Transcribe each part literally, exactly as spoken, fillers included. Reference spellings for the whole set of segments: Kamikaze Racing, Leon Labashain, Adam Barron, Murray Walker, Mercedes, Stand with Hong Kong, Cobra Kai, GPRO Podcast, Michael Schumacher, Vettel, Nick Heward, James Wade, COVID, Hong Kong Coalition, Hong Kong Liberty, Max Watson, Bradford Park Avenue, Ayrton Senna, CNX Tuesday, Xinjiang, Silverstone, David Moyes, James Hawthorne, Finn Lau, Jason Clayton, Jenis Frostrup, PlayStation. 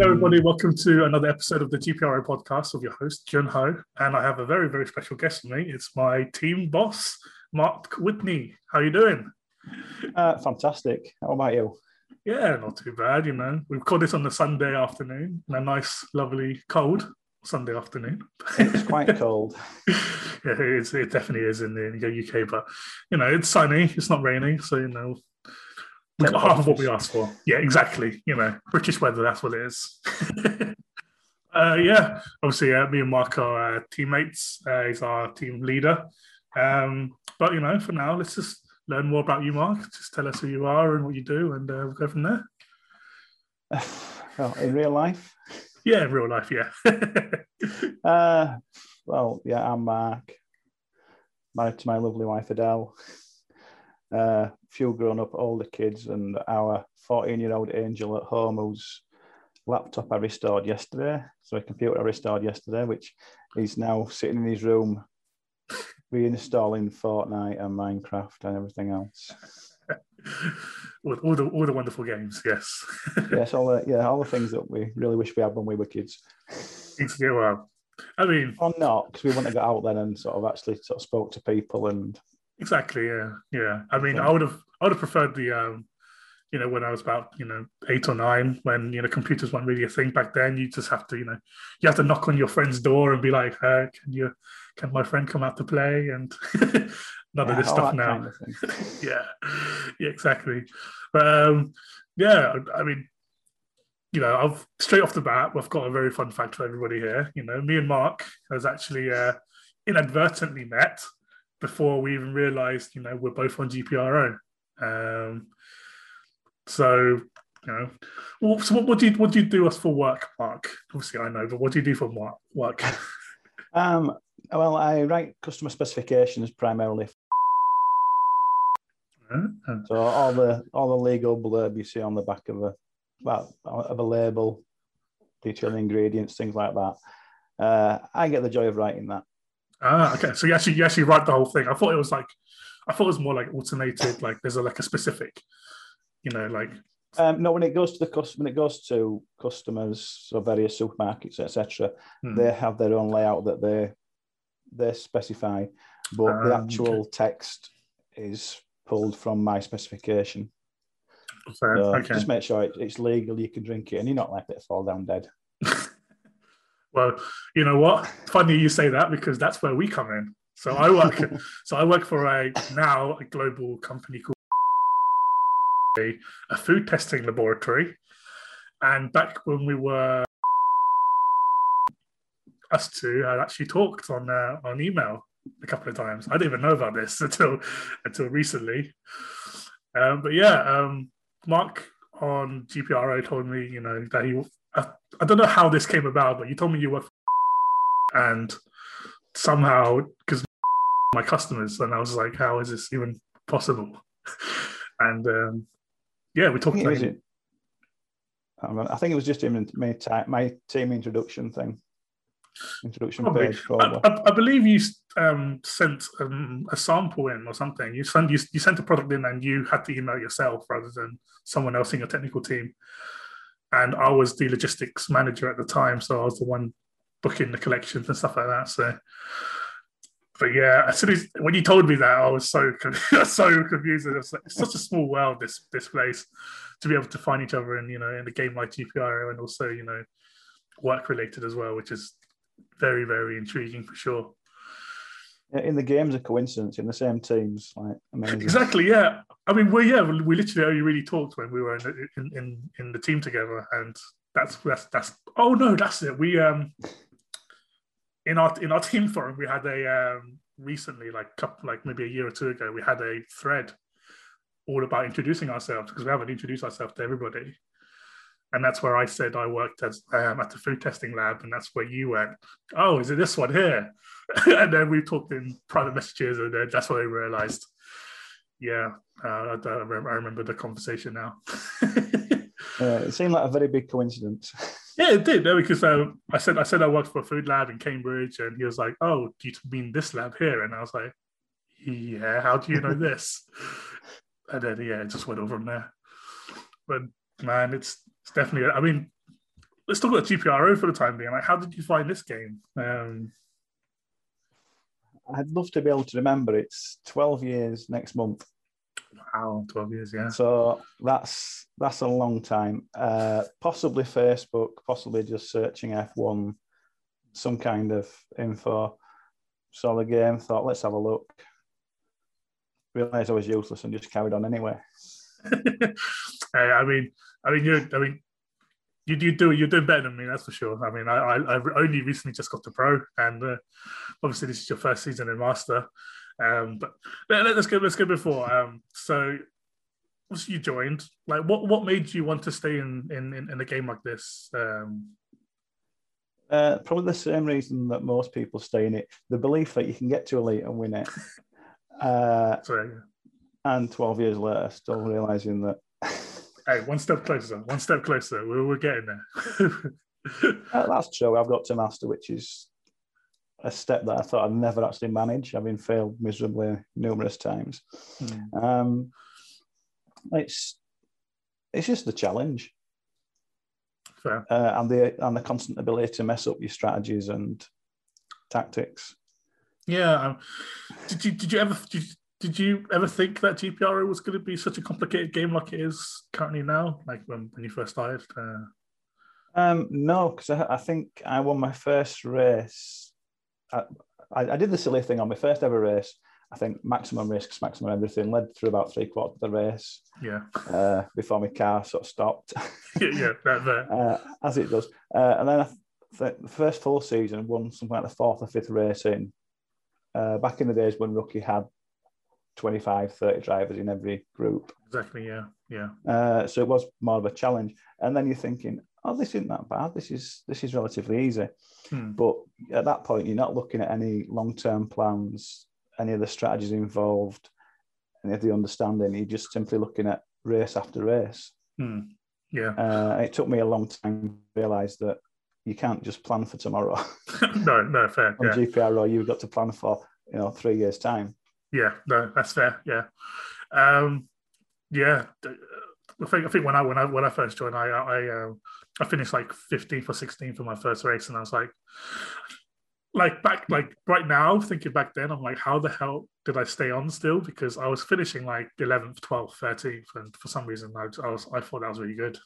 Hello everybody, welcome to another episode of the G P R O Podcast of your host, Jun Ho, and I have a very, very special guest with me. It's my team boss, Mark Witney. How are you doing? Uh, fantastic. How about you? Yeah, not too bad, you know. We've caught this on a Sunday afternoon, in a nice, lovely, cold Sunday afternoon. It's quite cold. Yeah, it, is, it definitely is in the, in the U K, but, you know, it's sunny, it's not raining, so, you know, we got half of what we asked for. Yeah, exactly. You know, British weather, that's what it is. uh, yeah, obviously, uh, me and Mark are uh, teammates. Uh, he's our team leader. Um, but, you know, for now, let's just learn more about you, Mark. Just tell us who you are and what you do, and uh, we'll go from there. Well, in real life? Yeah, in real life, yeah. uh, well, yeah, I'm Mark. Married to my lovely wife, Adele. Uh, few grown up, older kids, and our fourteen year old Angel at home, whose laptop I restored yesterday. So, a computer I restored yesterday, which he's now sitting in his room reinstalling Fortnite and Minecraft and everything else. all, all, the, all the wonderful games, yes. yes, all the, yeah, all the things that we really wish we had when we were kids. Yeah, well, I mean, or not, because we wouldn't have got out then and sort of actually sort of spoke to people and. Exactly. Yeah. Yeah. I mean, yeah. I would have, I would have preferred the, um, you know, when I was about, you know, eight or nine, when, you know, computers weren't really a thing back then. You just have to, you know, you have to knock on your friend's door and be like, uh, can you, can my friend come out to play? And none yeah, of this stuff now. Kind of yeah. Yeah, exactly. But, um, yeah, I mean, you know, I've straight off the bat, I've got a very fun fact for everybody here. You know, me and Mark has actually uh, inadvertently met before we even realised, you know, we're both on G P R O. Um, so, you know, well, so what, what do you what do you do us for work, Mark? Obviously, I know, but what do you do for work? um, well, I write customer specifications primarily. Uh-huh. So all the all the legal blurb you see on the back of a well, of a label, detailing ingredients, things like that. Uh, I get the joy of writing that. Ah, okay. So you actually you actually write the whole thing. I thought it was like, I thought it was more like automated. Like there's a, like a specific, you know, like. Um, no, when it goes to the customer, when it goes to customers or various supermarkets, et cetera, mm. they have their own layout that they they specify, but um, the actual okay. text is pulled from my specification. Fair. So okay. Just make sure it, it's legal. You can drink it, and you're not likely to fall down dead. Well, you know what? Funny you say that because that's where we come in. So I work. so I work for a now a global company called a, a food testing laboratory. And back when we were us two, I actually talked on uh, on email a couple of times. I didn't even know about this until until recently. Um, but yeah, um, Mark on G P R O told me, you know, that he. I, I don't know how this came about, but you told me you work for and somehow, because my customers, and I was like, how is this even possible? And um, yeah, we talked about it. it. I think it was just in my, my team introduction thing. Introduction Probably. page. I, I, I believe you um, sent um, a sample in or something. You sent, you, you sent a product in and you had to email yourself rather than someone else in your technical team. And I was the logistics manager at the time, so I was the one booking the collections and stuff like that. So, but yeah, as soon as when you told me that, I was so so confused. It was like, it's such a small world, this this place, to be able to find each other in, you know, in a game like G P R O, and also, you know, work related as well, which is very very intriguing for sure. In the games, a coincidence in the same teams, like amazing. Exactly, yeah. I mean, we yeah, we literally only really talked when we were in the, in, in in the team together, and that's that's that's. Oh no, that's it. We um, in our in our team forum, we had a um recently like couple like maybe a year or two ago, we had a thread all about introducing ourselves because we haven't introduced ourselves to everybody, and that's where I said I worked as um, at the food testing lab, and that's where you went. Oh, is it this one here? And then we talked in private messages, and then that's what I realized. Yeah, uh, I, I, remember, I remember the conversation now. Yeah, it seemed like a very big coincidence. Yeah, it did. No, because um, I said I said I worked for a food lab in Cambridge, and he was like, "Oh, do you mean this lab here?" And I was like, "Yeah, how do you know this?" And then yeah, it just went over from there. But man, it's, it's definitely. I mean, let's talk about G P R O for the time being. Like, how did you find this game? Um, I'd love to be able to remember. It's twelve years next month. Wow, twelve years, yeah. So that's that's a long time. Uh, possibly Facebook, possibly just searching F one, some kind of info. Saw the game, thought, let's have a look. Realised I was useless and just carried on anyway. I mean, I mean, you, I mean, you, you do, you're doing better than me, that's for sure. I mean, I, I, I've only recently just got to pro, and uh, obviously this is your first season in Master. Um, but let's go. Let's go before. Um, so, once you joined, like, what, what made you want to stay in in in, in a game like this? Um, uh, probably the same reason that most people stay in it: the belief that you can get to elite and win it. Uh, Sorry. And twelve years later, still realizing that. Hey, one step closer. One step closer. We're we're getting there. At last show, I've got to Master, which is a step that I thought I'd never actually manage, having failed miserably numerous times. Mm. Um, it's it's just the challenge, uh, and the and the constant ability to mess up your strategies and tactics. Yeah. Um, did you did you ever did you, did you ever think that G P R O was going to be such a complicated game like it is currently now? Like when, when you first started? Uh... Um, no, because I, I think I won my first race. I, I did the silly thing on my first ever race. I think maximum risks, maximum everything, led through about three quarters of the race. Yeah. Uh, before my car sort of stopped. yeah, yeah, that, that. Uh, as it does. Uh, and then I th- the first full season, won something like the fourth or fifth race in. Uh, back in the days when Rookie had twenty-five, thirty drivers in every group. Exactly, yeah, yeah. Uh, so it was more of a challenge. And then you're thinking, oh, this isn't that bad. This is this is relatively easy. Hmm. But at that point, you're not looking at any long-term plans, any of the strategies involved, any of the understanding. You're just simply looking at race after race. Hmm. Yeah. Uh, it took me a long time to realise that you can't just plan for tomorrow. no, no, fair. On yeah. G P R O, you've got to plan for, you know, three years' time. Yeah, no, that's fair, yeah. Um, yeah, I think I think when I when I when I first joined, I I uh, I finished like fifteenth or sixteenth for my first race, and I was like, like back like right now thinking back then, I'm like, how the hell did I stay on still? Because I was finishing like eleventh, twelfth, thirteenth, and for some reason I, I was I thought that was really good,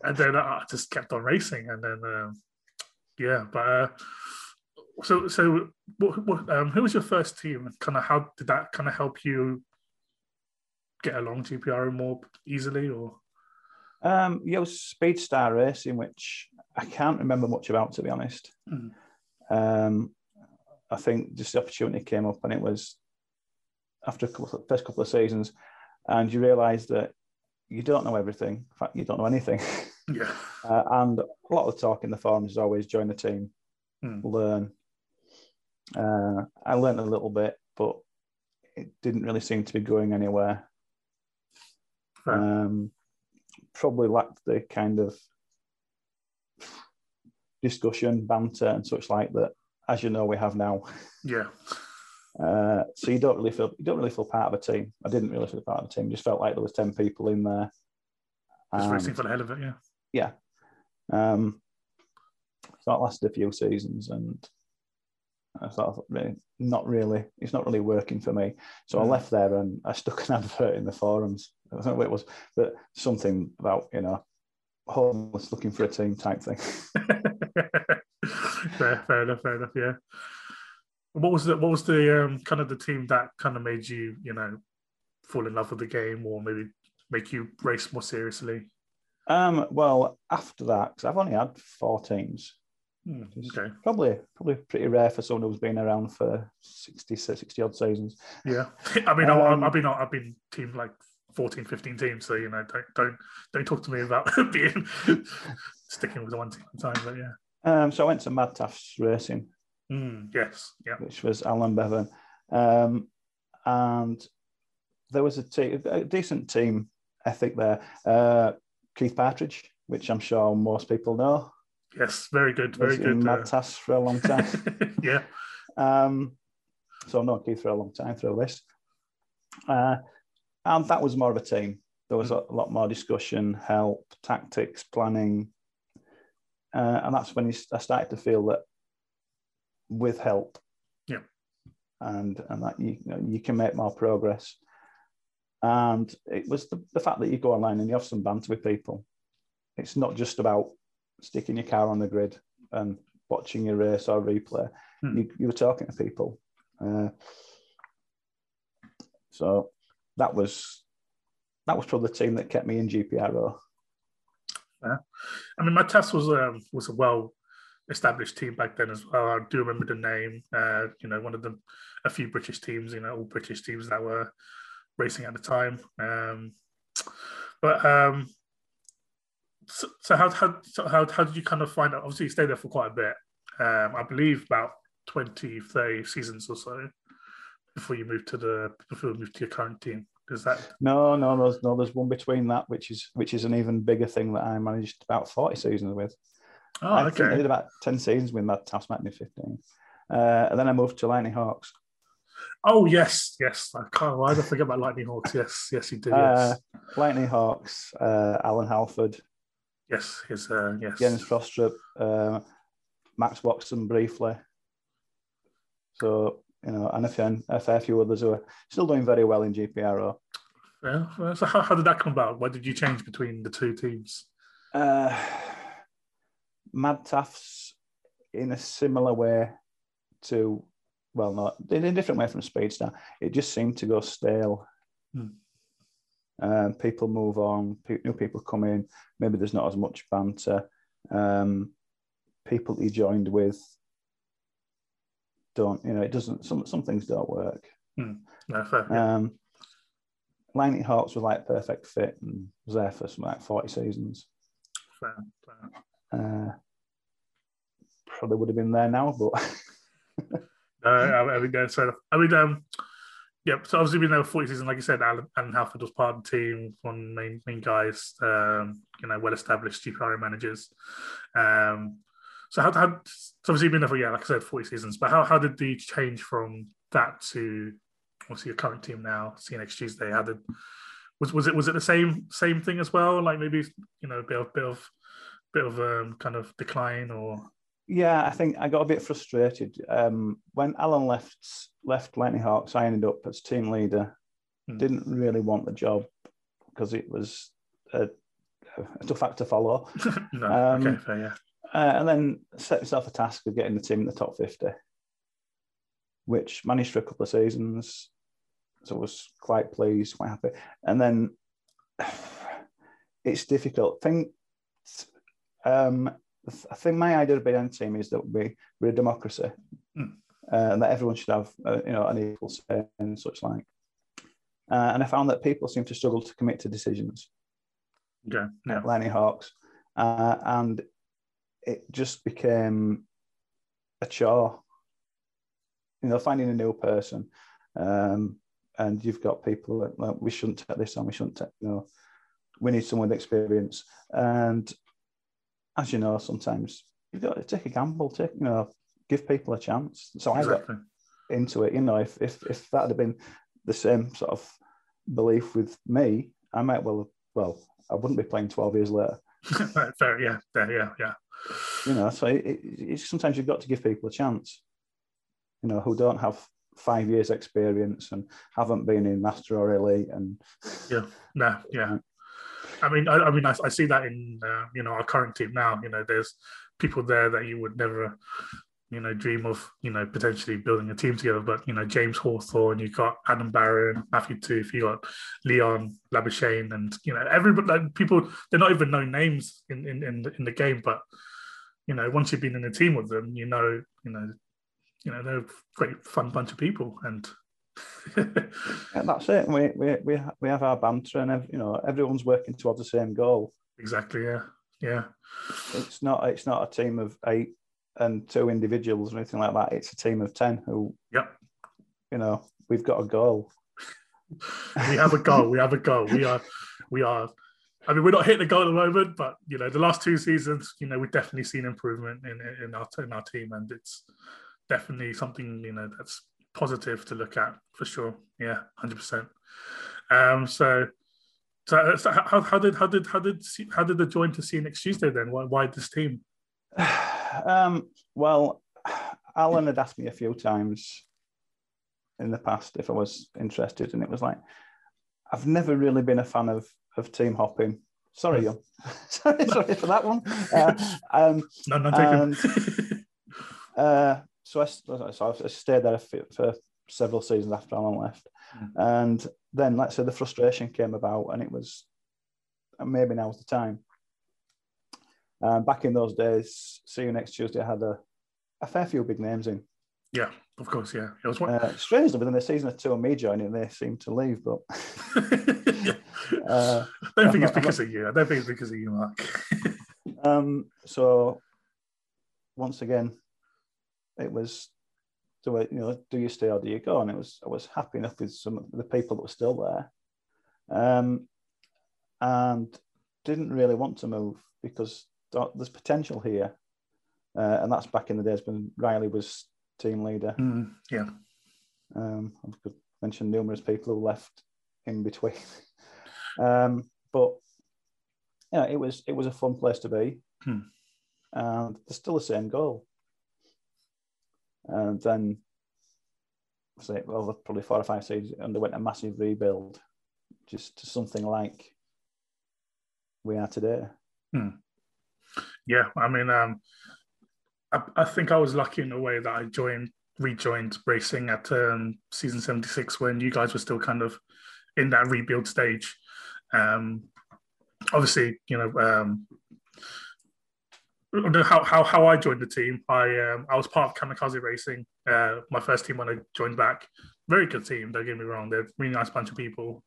and then I just kept on racing, and then uh, yeah, but. Uh, So, so what, what, um, who was your first team? Kind of, how did that kind of help you get along G P R O more easily? Or um, yeah, it was Speedstar Racing, which I can't remember much about, to be honest. Mm. Um, I think just the opportunity came up, and it was after the couple, first couple of seasons, and you realise that you don't know everything. In fact, you don't know anything. Yeah, uh, and a lot of the talk in the forums is always join the team, mm. learn. Uh, I learned a little bit, but it didn't really seem to be going anywhere. Right. Um, probably lacked the kind of discussion, banter, and such like that, as you know, we have now. Yeah. Uh, so you don't really feel you don't really feel part of a team. I didn't really feel part of a team. Just felt like there was ten people in there. Just um, racing for the hell of it, yeah. Yeah. Um, so it lasted a few seasons, and I thought, really, not really, it's not really working for me. So mm. I left there and I stuck an advert in the forums. I don't know what it was, but something about, you know, homeless looking for a team type thing. fair, fair enough, fair enough, yeah. What was the, what was the um, kind of the team that kind of made you, you know, fall in love with the game or maybe make you race more seriously? Um, well, after that, because I've only had four teams. Hmm, okay. Probably, probably pretty rare for someone who's been around for sixty, sixty odd seasons. Yeah, I mean, um, I've been, I've been teamed like fourteen, fifteen teams, so you know, don't, don't, don't talk to me about being sticking with the one team at a time. But yeah. Um, so I went to Mad Taff Racing. Mm, yes. Yeah. Which was Alan Bevan, um, and there was a team, a decent team ethic there. Uh, Keith Partridge, which I'm sure most people know. Yes, very good, very good. Mad uh... Taff for a long time. yeah. Um, so I've known Keith for a long time through this. Uh, and that was more of a team. There was a lot more discussion, help, tactics, planning, Uh, and that's when he, I started to feel that with help, yeah, and and that you, you know, you can make more progress. And it was the, the fact that you go online and you have some banter with people. It's not just about sticking your car on the grid and watching your race or replay. Hmm. You, you were talking to people. Uh, so that was that was probably the team that kept me in G P R O. Yeah. I mean, Mad Taff was a, was a well-established team back then as well. I do remember the name. Uh, you know, one of the a few British teams, you know, all British teams that were racing at the time. Um, but um, so, so how how, so how how did you kind of find out? Obviously, you stayed there for quite a bit. Um, I believe about twenty, thirty seasons or so before you moved to the before you moved to your current team. Is that no, no, no, no? There's one between that, which is which is an even bigger thing that I managed about forty seasons with. Oh, I okay. I did about ten seasons with Mad Taff, might be fifteen, uh, and then I moved to Lightning Hawks. Oh yes, yes. I can't. Why did I forget about Lightning Hawks? Yes, yes, you did. Yes. Uh, Lightning Hawks. Uh, Alan Halford. Yes, his uh, yes. Jenis Frostrup, uh, Max Watson briefly. So. You know, and a few, a fair few others who are still doing very well in G P R O. Yeah. So how, how did that come about? Why did you change between the two teams? Uh, Mad Taff's in a similar way to, well, not in a different way from Speedstar. It just seemed to go stale. Hmm. Um, people move on. Pe- new people come in. Maybe there's not as much banter. Um, people he joined with. Don't you know? It doesn't. Some some things don't work. Mm, no, fair, yeah. um, Lightning Hawks was like perfect fit and was there for some like forty seasons. Fair, fair. Uh, probably would have been there now, but no, I, I mean, no, fair enough. I mean, um, yeah. So obviously, we've been there for forty seasons. Like you said, Alan, Alan Halford was part of the team. One main main guys. Um, you know, well established G P R O managers. Um. So how, how so obviously you've been there for, yeah, like I said, forty seasons, but how, how did the change from that to obviously your current team now, C N X Tuesday? How did was was it was it the same same thing as well? Like maybe, you know, a bit of bit of bit of um, kind of decline or yeah, I think I got a bit frustrated. Um, when Alan left left Lightning Hawks, I ended up as team leader. Hmm. Didn't really want the job because it was a, a tough act to follow. no, um, okay, fair, yeah. Uh, and then set myself a task of getting the team in the top fifty, which managed for a couple of seasons. So I was quite pleased, quite happy. And then it's difficult. I think, um, I think my idea of being on the team is that we, we're a democracy mm. uh, and that everyone should have uh, you know, an equal say and such like. Uh, and I found that people seem to struggle to commit to decisions. Yeah, yeah. At Lightning Hawks. Uh, and it just became a chore, you know, finding a new person. Um, and you've got people that, well, we shouldn't take this on, we shouldn't take, you know, we need someone with experience. And as you know, sometimes you've got to take a gamble, take, you know, give people a chance. So exactly. I got into it, you know, if, if, if that had been the same sort of belief with me, I might well, well, I wouldn't be playing twelve years later. Fair, yeah, fair, yeah, yeah. You know, so it, it, it's sometimes you've got to give people a chance, you know, who don't have five years experience and haven't been in master or elite and yeah, no, yeah. I mean, I, I mean, I, I see that in uh, you know, our current team now. You know, there's people there that you would never, you know, dream of, you know, potentially building a team together. But you know, James Hawthorne, you've got Adam Barron, Matthew Tooth, you got Leon Labashain, and you know, everybody, like, people, they're not even known names in in in the, in the game, but. You know, once you've been in a team with them, you know, you know, you know, they're a great fun bunch of people, and yeah, that's it. We we we we have our banter, and you know, everyone's working towards the same goal. Exactly. Yeah. Yeah. It's not. It's not a team of eight and two individuals or anything like that. It's a team of ten who. Yep. You know, we've got a goal. We have a goal. We have a goal. We are. We are. I mean, we're not hitting the goal at the moment, but you know, the last two seasons, you know, we've definitely seen improvement in in our in our team, and it's definitely something, you know, that's positive to look at for sure. Yeah, one hundred percent. Um, so, so, so how, how did how did how did how did the join to C N X Tuesday then? Why why this team? Um, well, Alan had asked me a few times in the past if I was interested, and it was like, I've never really been a fan of of team hopping. Sorry, Jon. sorry, sorry for that one. Uh, um, no, no, and, uh, so I so I stayed there for several seasons after Alan left, mm. and then let's say the frustration came about, and it was maybe now's the time. Uh, back in those days, See You Next Tuesday had a, a fair few big names in. Yeah, of course, yeah. It was one... uh, strangely, within a season or two of me joining, they seemed to leave, but... yeah. uh, I don't think I'm it's not, because not... of you. I don't think it's because of you, Mark. um, so, once again, it was, do, I, you know, do you stay or do you go? And it was, I was happy enough with some of the people that were still there. Um, and didn't really want to move because... there's potential here, uh, and that's back in the days when Riley was team leader. Mm, yeah, um, I could mention numerous people who left in between, um, but yeah, it was it was a fun place to be, hmm. and there's still the same goal. And then, say, well, probably four or five seasons underwent a massive rebuild, just to something like we are today. Hmm. Yeah, I mean, um, I, I think I was lucky in a way that I joined, rejoined racing at um, season seventy-six when you guys were still kind of in that rebuild stage. Um, obviously, you know, um, I don't know how, how, how I joined the team. I um, I was part of Kamikaze Racing, uh, my first team when I joined back. Very good team, don't get me wrong. They're a really nice bunch of people.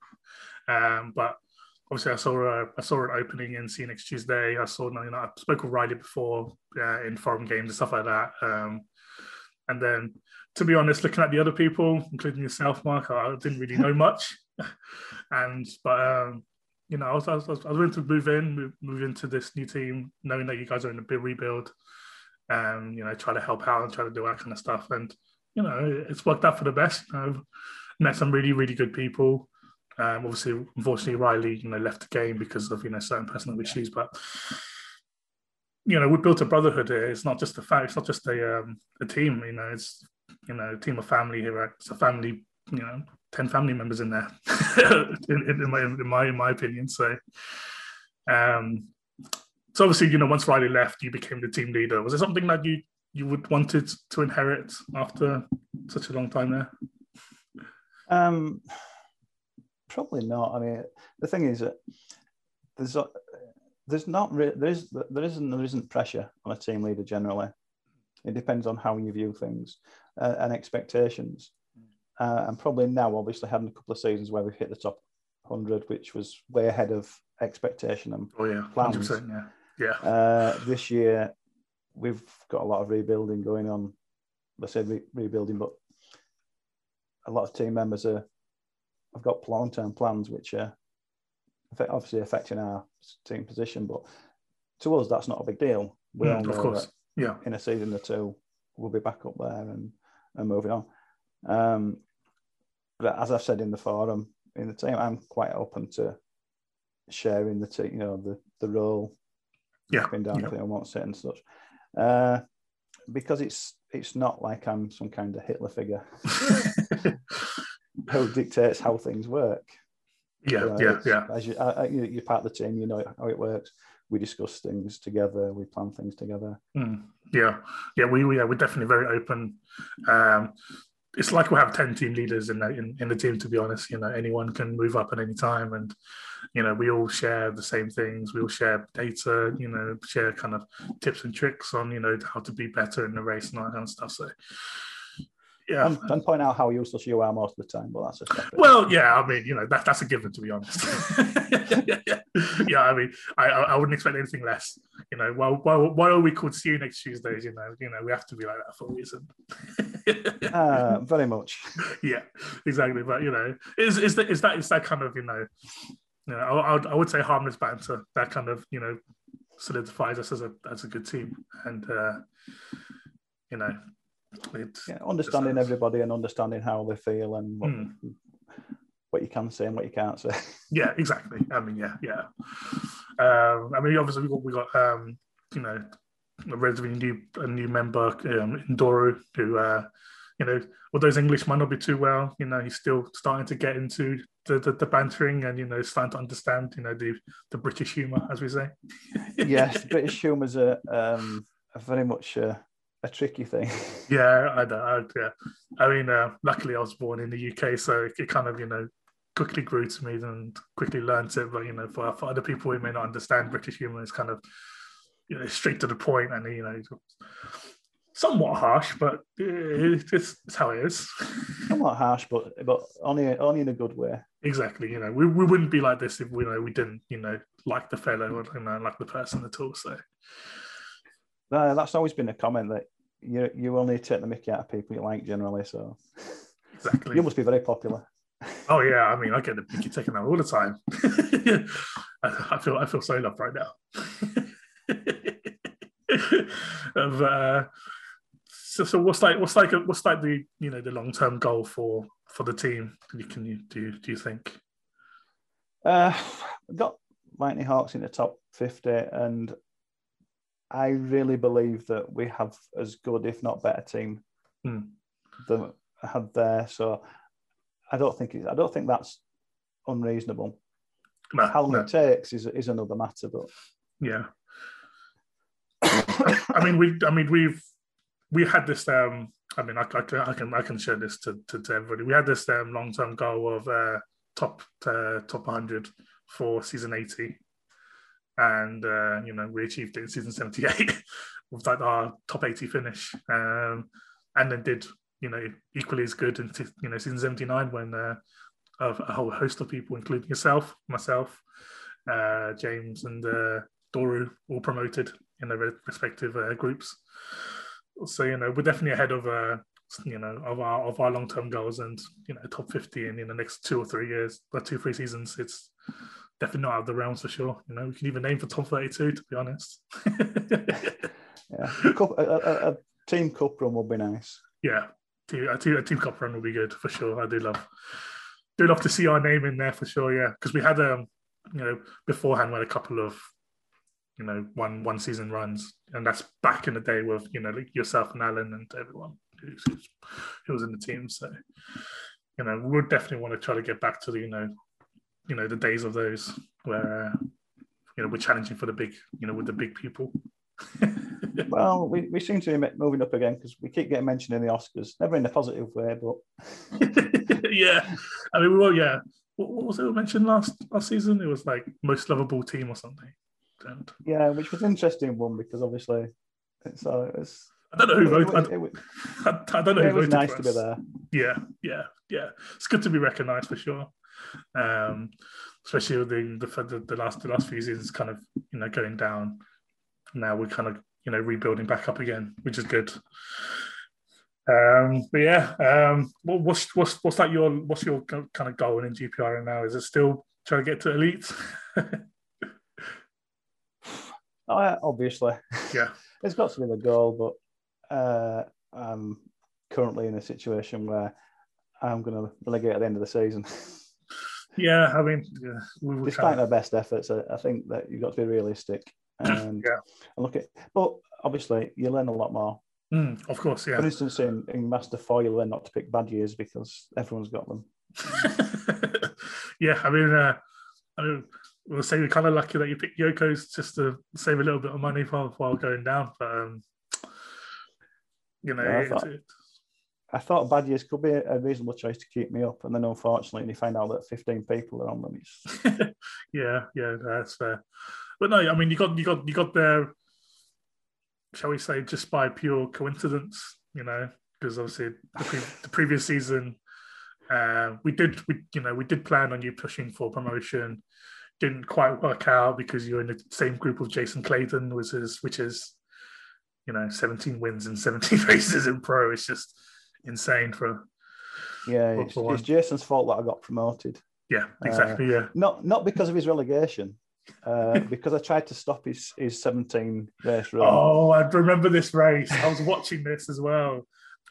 Um, but Obviously, I saw a, I saw an opening in C N X Tuesday. I saw, you know, I spoke with Riley before uh, in forum games and stuff like that. Um, and then, to be honest, looking at the other people, including yourself, Mark, I didn't really know much. and but um, you know, I was I was, I was willing to move in, move, move into this new team, knowing that you guys are in a big rebuild. Um, you know, try to help out and try to do that kind of stuff. And you know, it's worked out for the best. You know, met some really really good people. Um, obviously, unfortunately, Riley, you know, left the game because of, you know, certain personal issues. But you know, we built a brotherhood here. It's not just a fa- it's not just a um, a team. You know, it's you know a team of family here. Right? It's a family. You know, ten family members in there, in, in, my, in my in my opinion. So, um, so obviously, you know, once Riley left, you became the team leader. Was there something that you you would wanted to inherit after such a long time there? Um. Probably not. I mean, the thing is that there's a, there's not re- there is there isn't there isn't pressure on a team leader generally. It depends on how you view things uh, and expectations. Uh, and probably now, obviously, having a couple of seasons where we've hit the top one hundred, which was way ahead of expectation and oh yeah, plans. Yeah, yeah. Uh, this year, we've got a lot of rebuilding going on. Let's say re- rebuilding, but a lot of team members are. I've got long-term plans which are obviously affecting our team position, but to us that's not a big deal. We all know of course. That yeah. In a season or two, we'll be back up there and, and moving on. Um, but as I've said in the forum, in the team, I'm quite open to sharing the team, you know, the the role, yeah, been down yeah. I want set and such, uh, because it's it's not like I'm some kind of Hitler figure. Who dictates how things work? Yeah, uh, yeah, yeah. As you, uh, you, you're part of the team, you know how it works. We discuss things together. We plan things together. Mm, yeah, yeah. We we are we're definitely very open. Um, it's like we have ten team leaders in the in, in the team. To be honest, you know, anyone can move up at any time, and you know, we all share the same things. We all share data. You know, share kind of tips and tricks on you know how to be better in the race and all that kind of stuff. So. Yeah, and, and point out how useless you are most of the time. Well, that's a separate... well, yeah. I mean, you know, that, that's a given, to be honest. yeah, yeah, yeah. yeah, I mean, I, I wouldn't expect anything less. You know, why, why, why are we called See You Next Tuesdays? You know, you know, we have to be like that for a reason. uh, very much. Yeah, exactly. But you know, is is that is that is that kind of you know, you know, I, I would say harmless banter. That kind of you know solidifies us as a as a good team, and uh, you know. Yeah, understanding everybody and understanding how they feel and what, mm. what you can say and what you can't say. Yeah, exactly. I mean, yeah, yeah. Um, I mean, obviously we got we got um, you know a relatively new a new member, um, Endoro, who, uh, you know, although his English might not be too well, you know, he's still starting to get into the, the, the bantering and, you know, starting to understand, you know, the, the British humour, as we say. Yes, British humour's a, um, a very much a, a tricky thing. Yeah, I, I, yeah. I mean, uh, luckily I was born in the U K, so it kind of, you know, quickly grew to me and quickly learned it. But, you know, for, for other people who may not understand British humour, it's kind of, you know, straight to the point and, you know, somewhat harsh, but it's, it's how it is. Somewhat harsh, but but only only in a good way. Exactly. You know, we, we wouldn't be like this if we, you know, we didn't, you know, like the fellow or, you know, like the person at all. So no, that's always been a comment that you you only take the mickey out of people you like generally. So exactly, you must be very popular. Oh yeah, I mean, I get the mickey taken out all the time. I, I feel I feel so loved right now. of. Uh, So, so what's like what's like what's like the you know the long term goal for for the team? Can you, can you do do you think? Uh, got Lightning Hawks in the top fifty, and I really believe that we have as good, if not better, team mm. than I had there. So I don't think it's, I don't think that's unreasonable. No, How long no. it takes is is another matter, but yeah. I, I mean we I mean we've. We had this. Um, I mean, I, I, I can I can share this to, to, to everybody. We had this um, long term goal of uh, top uh, top one hundred for season eighty, and uh, you know we achieved it in season seventy-eight with like our top eighty finish, um, and then did you know equally as good in you know season seventy-nine when uh, a, a whole host of people, including yourself, myself, uh, James, and uh, Doru, all promoted in their respective uh, groups. So you know we're definitely ahead of uh you know of our of our long term goals, and you know top fifty in, in the next two or three years, or two three seasons. It's definitely not out of the realms for sure. You know we can even aim for top thirty-two, to be honest. Yeah, a, cup, a, a, a team cup run would be nice. Yeah, a team, a team cup run would be good for sure. I do love do love to see our name in there for sure. Yeah, because we had um you know beforehand we had a couple of. you know, one one season runs, and that's back in the day with, you know, like yourself and Alan and everyone who's, who's, who was in the team. So, you know, we'll definitely want to try to get back to the, you know, you know, the days of those where, uh, you know, we're challenging for the big, you know, with the big people. Well, we, we seem to be moving up again because we keep getting mentioned in the Oscars, never in a positive way, but... Yeah, I mean, well, yeah. What, what was it we mentioned last, last season? It was like most lovable team or something. And yeah, which was an interesting one because obviously, so uh, it's. I don't know who voted. I, I, I don't know who voted. It was nice to be there. Yeah, yeah, yeah. It's good to be recognised for sure, um, especially with the, the the last the last few seasons kind of you know going down. Now we're kind of you know rebuilding back up again, which is good. Um, but yeah, um, what, what's what's what's like your what's your kind of goal in G P R now? Is it still trying to get to elite? Oh, yeah, obviously, yeah, it's got to be the goal, but uh, I'm currently in a situation where I'm going to relegate at the end of the season. Yeah, I mean, yeah, we were despite our best efforts, I, I think that you've got to be realistic. And, yeah, and look at, but obviously, you learn a lot more. Mm, of course, yeah. For instance, in, in Master Four, you learn not to pick bad years because everyone's got them. Yeah, I mean, uh, I mean. We'll say we're kind of lucky that you picked Yoko's just to save a little bit of money while, while going down. But, um, you know, yeah, I, thought, it, it... I thought bad years could be a reasonable choice to keep me up. And then, unfortunately, you find out that fifteen people are on them. yeah, yeah, that's fair. But no, I mean, you got, you got, you got there, shall we say, just by pure coincidence, you know, because obviously the, pre- the previous season, uh, we did, we, you know, we did plan on you pushing for promotion. Didn't quite work out because you're in the same group with Jason Clayton, which is, which is, you know, seventeen wins and seventeen races in pro. It's just insane for. Yeah, for, it's, for it's Jason's fault that I got promoted. Yeah, exactly. Uh, yeah, not not because of his relegation, uh, because I tried to stop his his seventeen race run. Oh, I remember this race. I was watching this as well.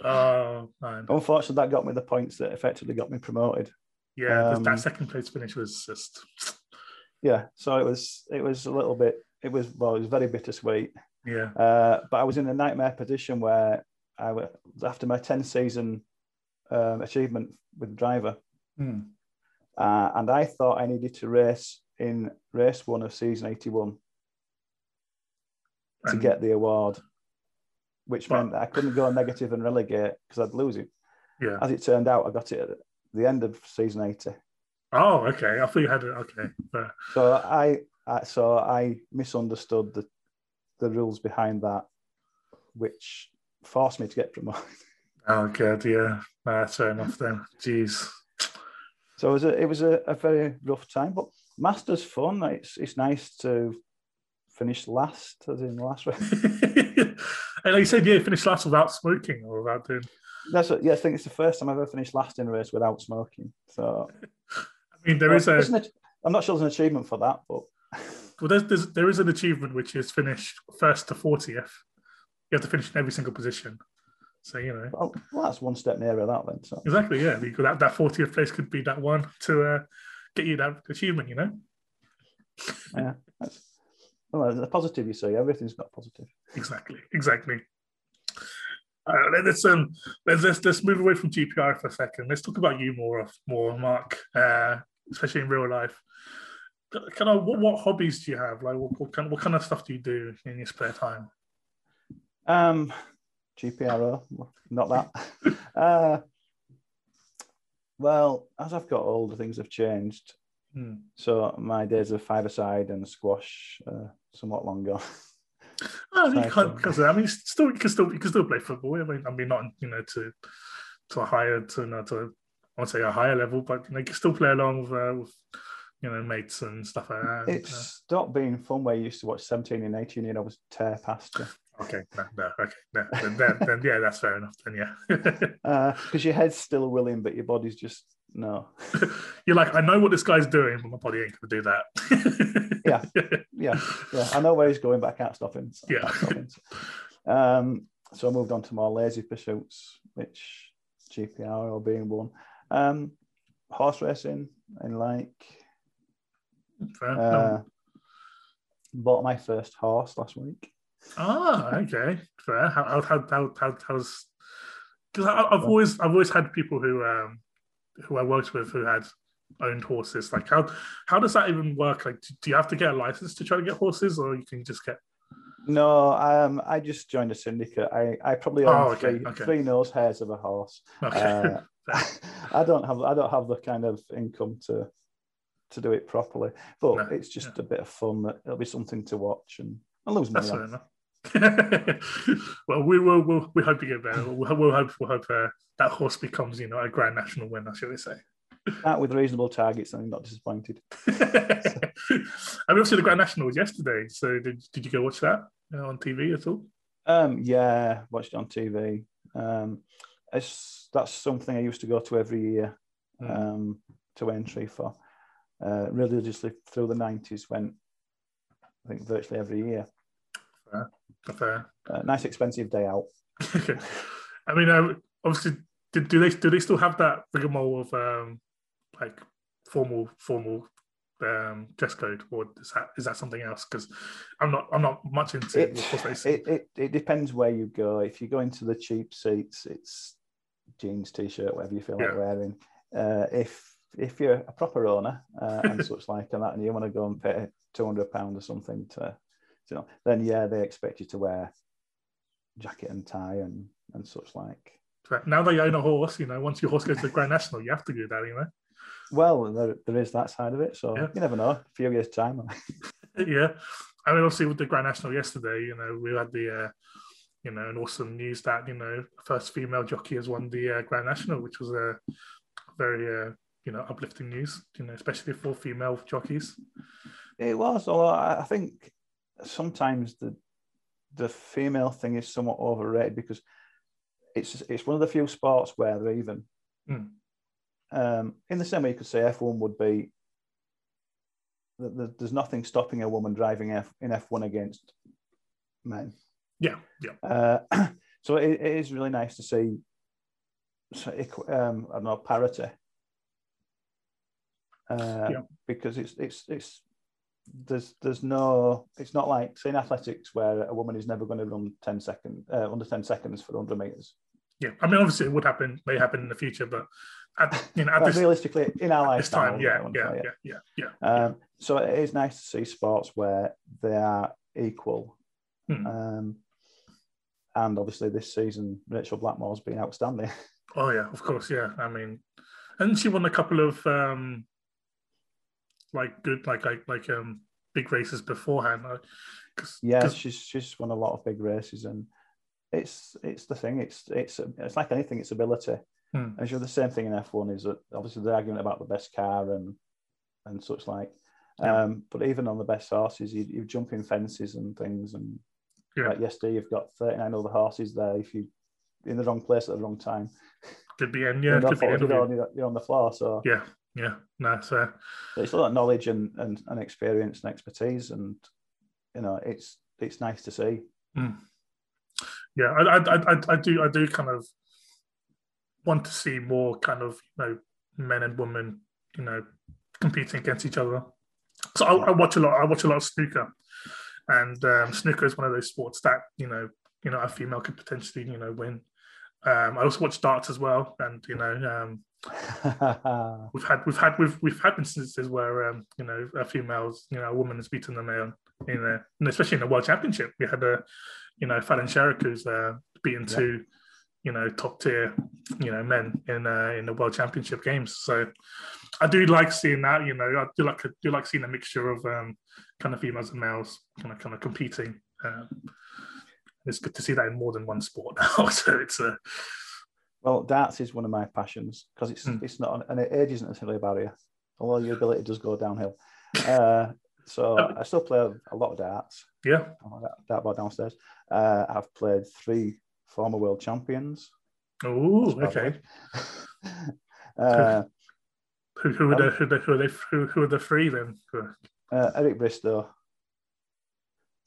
Oh, man. Unfortunately, that got me the points that effectively got me promoted. Yeah, um, that second place finish was just. Yeah, so it was it was a little bit it was well it was very bittersweet. Yeah. Uh, but I was in a nightmare position where I was, after my ten season um, achievement with the driver, mm. uh, and I thought I needed to race in race one of season eighty-one to get the award, which but, meant that I couldn't go negative and relegate because I'd lose it. Yeah. As it turned out, I got it at the end of season eighty. Oh, okay. I thought you had it. Okay. But... So I, I, so I misunderstood the the rules behind that, which forced me to get promoted. Oh, good. Yeah. Uh, fair enough then. Jeez. So it was a, it was a, a very rough time, but Masters fun. It's it's nice to finish last, as in last round. And like you said, yeah, finish last without smoking or without doing. That's what, yeah, I think it's the first time I've ever finished last in a race without smoking. So, I mean, there well, is a. An, I'm not sure there's an achievement for that, but. Well, there's, there's, there is an achievement which is finished first to fortieth. You have to finish in every single position. So, you know. Well, well that's one step nearer that then. So. Exactly, yeah. That, that fortieth place could be that one to uh, get you that achievement, you know? Yeah. That's, well, there's a positive, you see. Everything's got positive. Exactly, exactly. Uh, let's, um, let's let's let's move away from G P R for a second. Let's talk about you more, more Mark, uh, especially in real life. Kind of, what, what hobbies do you have? Like, what, what kind of, what kind of stuff do you do in your spare time? Um, G P R O, not that. uh, well, as I've got older, things have changed. Hmm. So my days of five-a-side and squash uh, somewhat long gone. I mean, you can't, because I mean, still you can still you can still play football. I mean, I mean, not you know to to a higher to you know, to I won't say a higher level, but you know, you can still play along with, uh, with you know mates and stuff like that. It's uh, stopped being fun where you used to watch seventeen and eighteen and I was tear past you. Okay, no, no okay, no, then, then, then yeah, that's fair enough. Then yeah, because uh, your head's still willing, but your body's just no. You're like, I know what this guy's doing, but my body ain't gonna do that. Yeah, yeah, yeah. I know where he's going, but I can't stop him. So yeah. Stop him, so. Um, so I moved on to more lazy pursuits, which G P R being one. Um, horse racing and like. Fair, uh, no. Bought my first horse last week. Ah, okay, fair. How how how how how's? Because I've always I've always had people who um who I worked with who had. Owned horses, like how how does that even work? Like, do you have to get a license to try to get horses, or you can just get? No, um, I just joined a syndicate. I, I probably own oh, okay, three, okay. three nose hairs of a horse. Okay. Uh, I don't have I don't have the kind of income to to do it properly, but no, it's just yeah. a bit of fun. That it'll be something to watch, and I'll lose money. Well, we will. We'll, we hope you get better. We'll, we'll hope. We'll hope uh, that horse becomes, you know, a Grand National winner, shall we say? That with reasonable targets, I'm not disappointed. So. I mean, obviously the Grand National was yesterday, so did did you go watch that on T V at all? Um, yeah, watched it on T V. Um, it's that's something I used to go to every year um, mm. to entry for uh, religiously through the nineties. Went I think virtually every year. Fair, fair. Uh, nice expensive day out. I mean, uh, obviously, do, do they do they still have that rigmarole of um, like formal formal um, dress code, or is that is that something else? Because I'm not I'm not much into it. It, it it depends where you go. If you go into the cheap seats, it's jeans, t-shirt, whatever you feel yeah. like wearing. Uh, if if you're a proper owner uh, and such like and that, and you want to go and pay two hundred pounds or something to, you know, then yeah, they expect you to wear jacket and tie and and such like. Now that you own a horse, you know, once your horse goes to the Grand National, you have to do that, you know. Well, there, there is that side of it, so yeah. you never know. A few years' time. Yeah. I mean, obviously, with the Grand National yesterday, you know, we had the, uh, you know, an awesome news that, you know, first female jockey has won the uh, Grand National, which was a uh, very, uh, you know, uplifting news, you know, especially for female jockeys. It was, although I think sometimes the the female thing is somewhat overrated because It's it's one of the few sports where they're even. Mm. Um, in the same way, you could say F one would be. There's nothing stopping a woman driving F in F one against men. Yeah, yeah. Uh, so it, it is really nice to see. Um, I don't know parity. Uh, yeah. Because it's it's it's there's there's no, it's not like say in athletics where a woman is never going to run ten second uh, under ten seconds for one hundred meters. Yeah, I mean obviously it would happen, may happen in the future, but at, you know, at but this, realistically in our lifetime, yeah, yeah, yeah, yeah, yeah, yeah. Um, so it is nice to see sports where they are equal. Hmm. Um, and obviously this season, Rachel Blackmore's been outstanding. Oh yeah, of course, yeah. I mean, and she won a couple of um, like good, like like like um, big races beforehand. Cause, yeah, cause... she's she's won a lot of big races, and it's it's the thing. It's it's it's like anything. It's ability. Hmm. And sure, the same thing in F one is that obviously the argument about the best car and and such like. Yeah. Um, but even on the best horses, you, you jump in fences and things, and yeah. like yesterday you've got thirty-nine other horses there. If you in the wrong place at the wrong time, could be in, yeah, could be in, you're, on, you're on the floor. So yeah, yeah, no, so it's a lot of knowledge and, and and experience and expertise, and you know, it's it's nice to see. Mm. Yeah, I, I I I do I do kind of want to see more kind of you know men and women you know competing against each other. So I, I watch a lot. I watch a lot of snooker, and um, snooker is one of those sports that you know you know a female could potentially you know win. Um, I also watch darts as well, and you know um, we've had we've had we've we've had instances where um, you know a female's you know a woman has beaten the male in the, and especially in the World Championship. We had a you know Fallon Sherrick who's uh, beaten yeah. two you know top tier you know men in uh, in the World Championship games. So I do like seeing that. You know I do like I do like seeing a mixture of um, kind of females and males kind of kind of competing. Um, It's good to see that in more than one sport now. So it's a well, darts is one of my passions because it's mm. it's not an age isn't necessarily a barrier, although your ability does go downhill. Uh, so I still play a lot of darts. Yeah, dartboard downstairs. Uh, I've played three former world champions. Oh, okay. uh, who who are, um, the, who, the, who are they? Who who are the three then? Uh, Eric Bristow,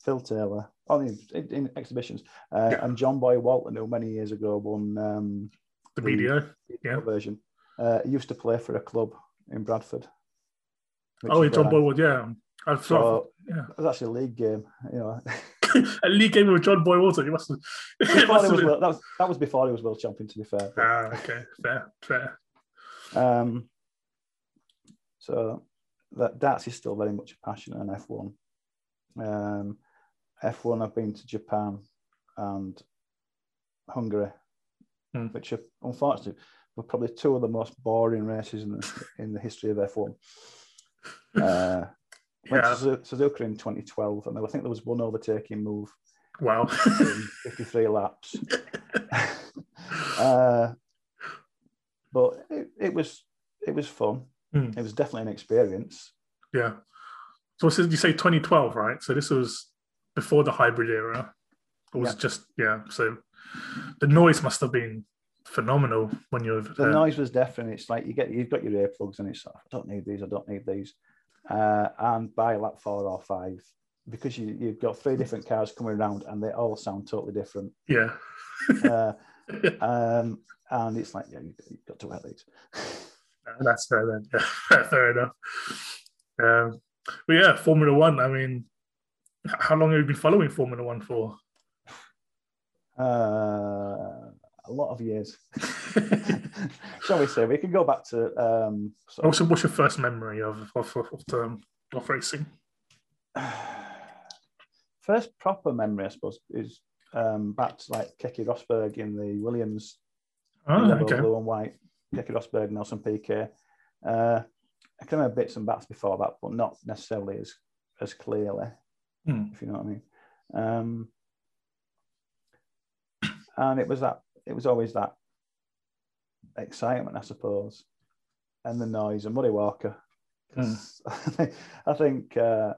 Phil Taylor. Only in, in exhibitions, uh, yeah. and John Boy Walton, who many years ago won um, the B D O yeah. version. Uh, he used to play for a club in Bradford. Oh, John Boy Walton, yeah. I've so, sort of, yeah. It was actually a league game, you know. A league game with John Boy Walton. You must have. Before must have was world, that, was, that was before he was world champion, to be fair. But, ah, okay, fair, fair. Um, so that darts is still very much a passion in F one. Um. F one, I've been to Japan and Hungary, mm. which are unfortunately were probably two of the most boring races in the, in the history of F one. Uh, went yeah. to Suzuka in twenty twelve, and I think there was one overtaking move. Wow. In fifty-three laps. uh, but it, it was it was fun. Mm. It was definitely an experience. Yeah. So did you say twenty twelve, right? So this was... before the hybrid era, it was yeah. just yeah. So the noise must have been phenomenal when you're. Uh, the noise was deafening. It's like you get you've got your earplugs and it's like, I don't need these. I don't need these. Uh, and by lap four or five, because you you've got three different cars coming around and they all sound totally different. Yeah. uh, um, and it's like yeah, you, you've got to wear these. That's fair then. Yeah, fair enough. Um, but yeah, Formula One. I mean. How long have you been following Formula One for? Uh, a lot of years. Shall we say? We can go back to... Um, also, what's your first memory of of, of, of, um, of racing? First proper memory, I suppose, is um, back to like Keke Rosberg in the Williams. Oh, in the okay. Blue and white. Keke Rosberg, Nelson Piquet. Uh, I can remember bits and bats before that, but not necessarily as as clearly. If you know what I mean, um, and it was that it was always that excitement, I suppose, and the noise and Murray Walker. Mm. I think, I think uh,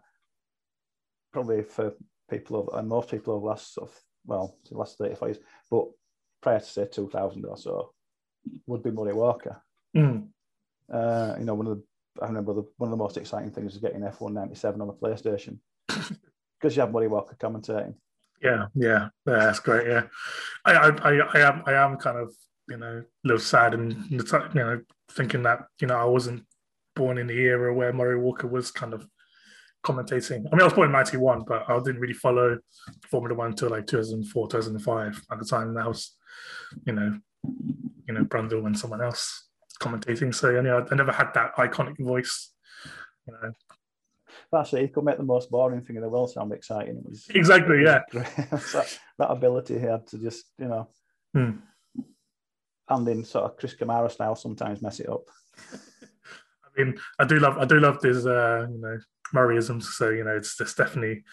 probably for people of, and most people of last sort of well, the last thirty-five years, but prior to say two thousand or so, would be Murray Walker. Mm. Uh, you know, one of the I remember the, one of the most exciting things was getting F one ninety-seven on the PlayStation. Because you have Murray Walker commentating. Yeah, yeah, yeah, that's great. Yeah, I, I, I am, I am kind of, you know, a little sad and you know thinking that you know I wasn't born in the era where Murray Walker was kind of commentating. I mean, I was born in ninety-one, but I didn't really follow Formula One until like two thousand four, two thousand five. At the time, that was, you know, you know, Brundle and someone else commentating. So, you know, I never had that iconic voice, you know. That's it. He could make the most boring thing in the world sound exciting. It was exactly, it was, yeah. that, that ability he had to just, you know, hmm. and in sort of Chris Kamara style, sometimes mess it up. I mean, I do love, I do love this, uh, you know, Murrayisms. So, you know, it's just definitely,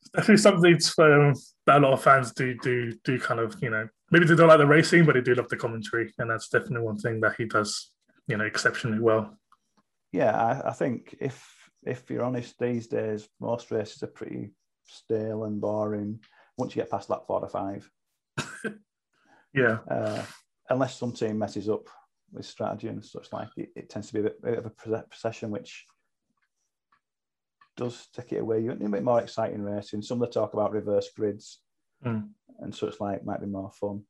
it's definitely something um, that a lot of fans do, do, do kind of, you know, maybe they don't like the racing, but they do love the commentary, and that's definitely one thing that he does, you know, exceptionally well. Yeah, I, I think if if you're honest, these days most races are pretty stale and boring once you get past lap four or five. Yeah, uh, unless some team messes up with strategy and such like, it, it tends to be a bit, a bit of a procession, which does take it away. You want a bit more exciting racing. Some of the talk about reverse grids mm. and such like might be more fun.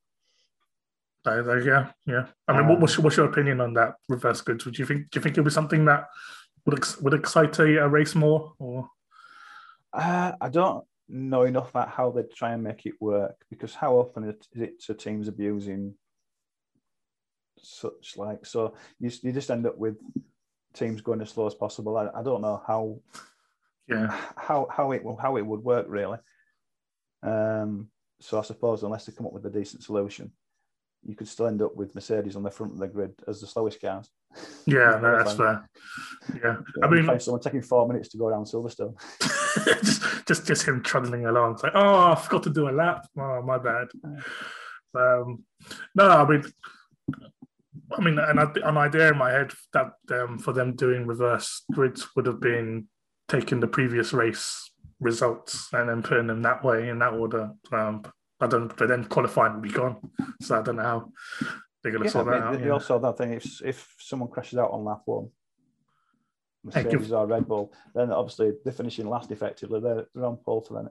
Uh, yeah, yeah. I mean, um, what, what's, your, what's your opinion on that reverse grids? Would you think? Do you think it was something that would ex- would excite a, a race more? Or uh, I don't know enough about how they try and make it work, because how often is it to teams abusing such like? So you you just end up with teams going as slow as possible. I, I don't know how. Yeah. How how it will how it would work really. Um. So I suppose unless they come up with a decent solution, you could still end up with Mercedes on the front of the grid as the slowest cars. Yeah, no, that's fair. Yeah, I mean, find someone taking four minutes to go around Silverstone. just, just, just him trundling along. It's like, oh, I forgot to do a lap. Oh, my bad. Um, no, I mean, I mean, an, an idea in my head that um, for them doing reverse grids would have been taking the previous race results and then putting them that way in that order. Um, I don't, but then qualifying will be gone. So I don't know how they're going to yeah, sort that I mean, out. You yeah. also that thing, if if someone crashes out on lap one, Mercedes or Red Bull, then obviously they're finishing last effectively. They're, they're on pole for them.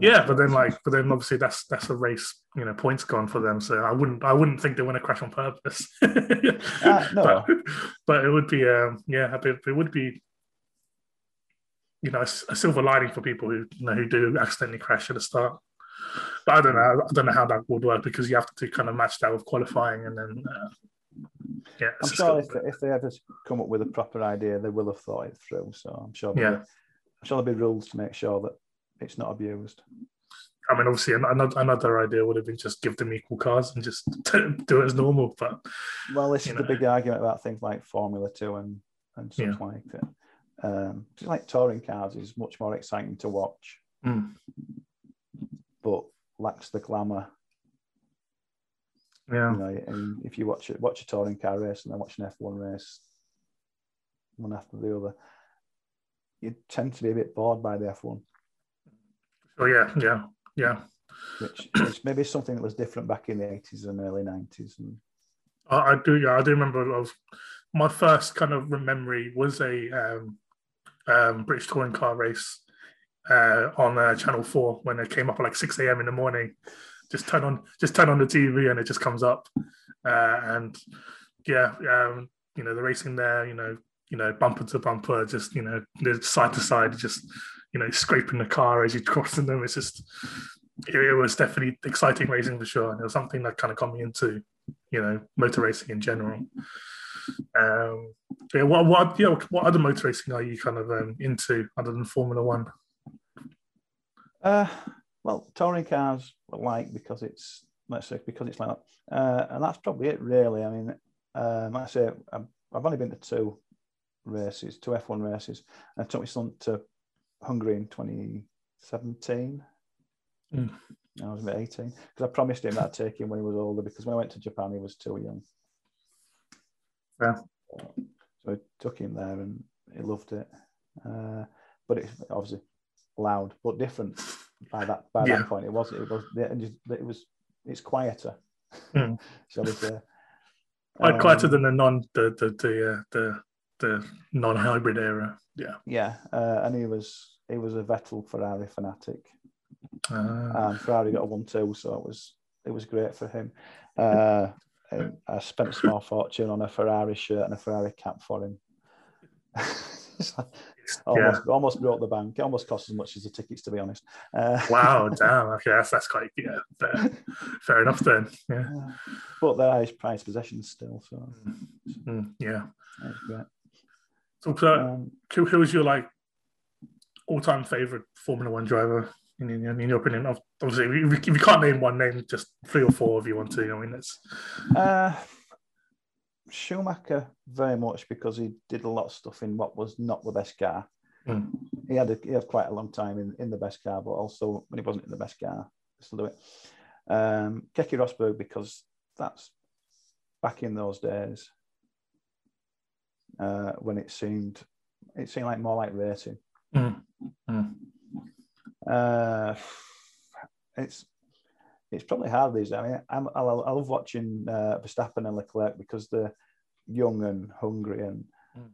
Yeah, but then like, but then obviously that's that's a race. You know, points gone for them. So I wouldn't, I wouldn't think they want to crash on purpose. uh, no, but, but it would be, um, yeah, it would be. You know, a, a silver lining for people who you know who do accidentally crash at the start. But I don't know. I don't know how that would work, because you have to kind of match that with qualifying, and then uh, yeah. I'm sure if, if they ever come up with a proper idea, they will have thought it through. So I'm sure. Yeah. Be, I'm sure there'll be rules to make sure that it's not abused. I mean, obviously, another another idea would have been just give them equal cars and just do it as normal. But well, this is know. the big argument about things like Formula Two and and such yeah. like that. Um, like touring cars is much more exciting to watch. Mm. But lacks the glamour. Yeah. You know, and if you watch it, watch a touring car race and then watch an F one race, one after the other, you tend to be a bit bored by the F one. Oh yeah, yeah, yeah. Which, which maybe something that was different back in the eighties and early nineties. And I, I do, yeah, I do remember. I was, my first kind of memory was a um, um, British touring car race. Uh, on uh, Channel Four when it came up at like six a.m. in the morning, just turn on, just turn on the T V and it just comes up, uh, and yeah, um, you know the racing there, you know, you know bumper to bumper, just you know side to side, just you know scraping the car as you're crossing them. It's just, it, it was definitely exciting racing for sure, and it was something that kind of got me into, you know, motor racing in general. Um, yeah, what what you know, what other motor racing are you kind of um, into other than Formula One? Uh, well, touring cars like because it's let's say because it's like that, uh, and that's probably it really. I mean, uh, like I say, I've, I've only been to two races, two F one races. I took my son to Hungary in twenty seventeen. Mm. I was about eighteen because I promised him that I'd take him when he was older, because when I went to Japan he was too young. Yeah, so I took him there and he loved it, uh, but it's obviously loud but different by that by yeah. that point. It wasn't. It was. It was. It's quieter. Mm. Shall we say? Quite um, quieter than the non the the the uh, the, the non hybrid era. Yeah. Yeah, uh, and he was he was a Vettel Ferrari fanatic. Uh. And Ferrari got a one two, so it was it was great for him. Uh, I spent a small fortune on a Ferrari shirt and a Ferrari cap for him. It's like, Almost, yeah. almost broke the bank. It almost cost as much as the tickets, to be honest. Uh, wow, damn. Okay, that's, that's quite, yeah, fair, fair enough then. Yeah. yeah. But their highest price possessions still, so. Mm, yeah. That's great. So, so um, who, who is your, like, all-time favourite Formula One driver, in, in, in your opinion? Obviously, if you can't name one name, just three or four if you want to. I mean, it's... Uh, Schumacher, very much, because he did a lot of stuff in what was not the best car. Mm. He had a, he had quite a long time in, in the best car, but also when he wasn't in the best car, still do it. Um, Keke Rosberg, because that's back in those days uh, when it seemed it seemed like more like racing. Mm. Mm. Uh, it's. It's probably hard these days. I mean, I'm, I, I love watching uh, Verstappen and Leclerc because they're young and hungry, and mm.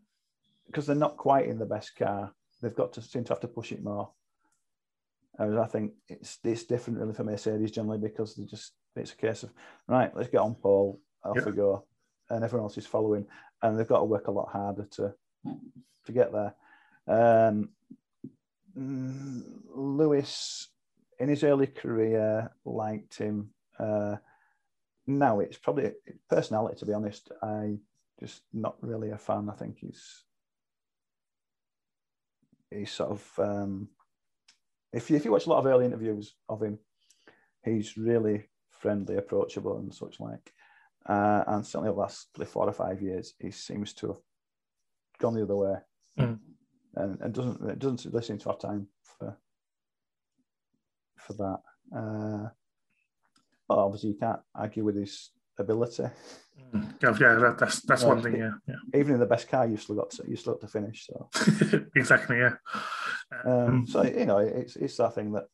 because they're not quite in the best car, they've got to seem to have to push it more. And I think it's it's different really for Mercedes generally, because they just it's a case of right, let's get on pole, off yep. we go, and everyone else is following, and they've got to work a lot harder to to get there. Um, Lewis. In his early career, liked him. Uh, now it's probably personality, to be honest. I just not really a fan. I think he's he's sort of um, if you, if you watch a lot of early interviews of him, he's really friendly, approachable, and such like. Uh, and certainly, the last four or five years, he seems to have gone the other way, mm. and, and doesn't it doesn't really seem to have time for. for that. Uh, well, obviously you can't argue with his ability. Mm. Yeah, that, that's that's no, one thing, it, yeah. yeah. Even in the best car, you've still got to, you've still got to finish, so. Exactly, yeah. Um, mm. So, you know, it's it's that thing that,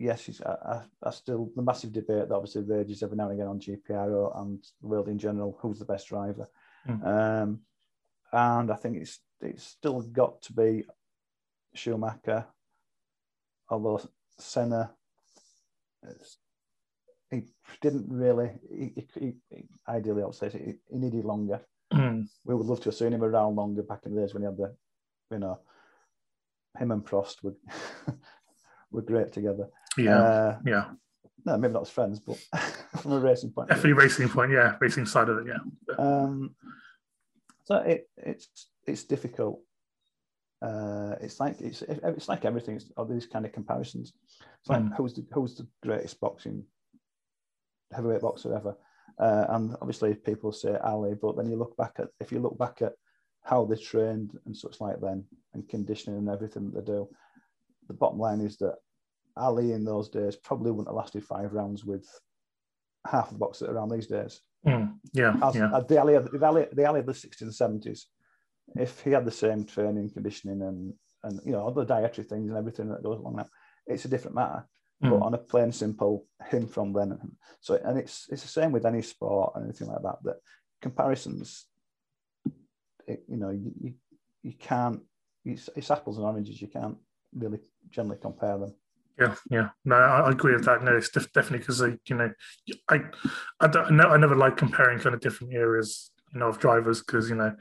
yes, it's, I, I, I still, the massive debate that obviously rages every now and again on G P R O and the world in general, who's the best driver. Mm. Um, and I think it's it's still got to be Schumacher, although Senna, he didn't really, he, he, he, ideally, I would say, he, he needed longer. Mm. We would love to have seen him around longer back in the days when he had the, you know, him and Prost were, were great together. Yeah, uh, yeah. No, maybe not as friends, but from a racing point. Definitely racing point, yeah, racing side of it, yeah. Um, so it, it's it's difficult. Uh, it's like it's it's like everything. It's all these kind of comparisons. It's like mm. who's the who's the greatest boxing heavyweight boxer ever? Uh, and obviously people say Ali, but then you look back at if you look back at how they trained and such like then and conditioning and everything that they do. The bottom line is that Ali in those days probably wouldn't have lasted five rounds with half the boxers around these days. Mm. Yeah, As, yeah. The Ali, the Ali, the Ali of the sixties and seventies. If he had the same training, conditioning, and and you know all the dietary things and everything that goes along that, it's a different matter. Mm. But on a plain simple him from then, so and it's it's the same with any sport and anything like that. That comparisons, it, you know, you you, you can't it's, it's apples and oranges. You can't really generally compare them. Yeah, yeah. No, I agree with that. No, it's def- definitely because you know, I I don't know. I never like comparing kind of different areas, you know, of drivers because you know.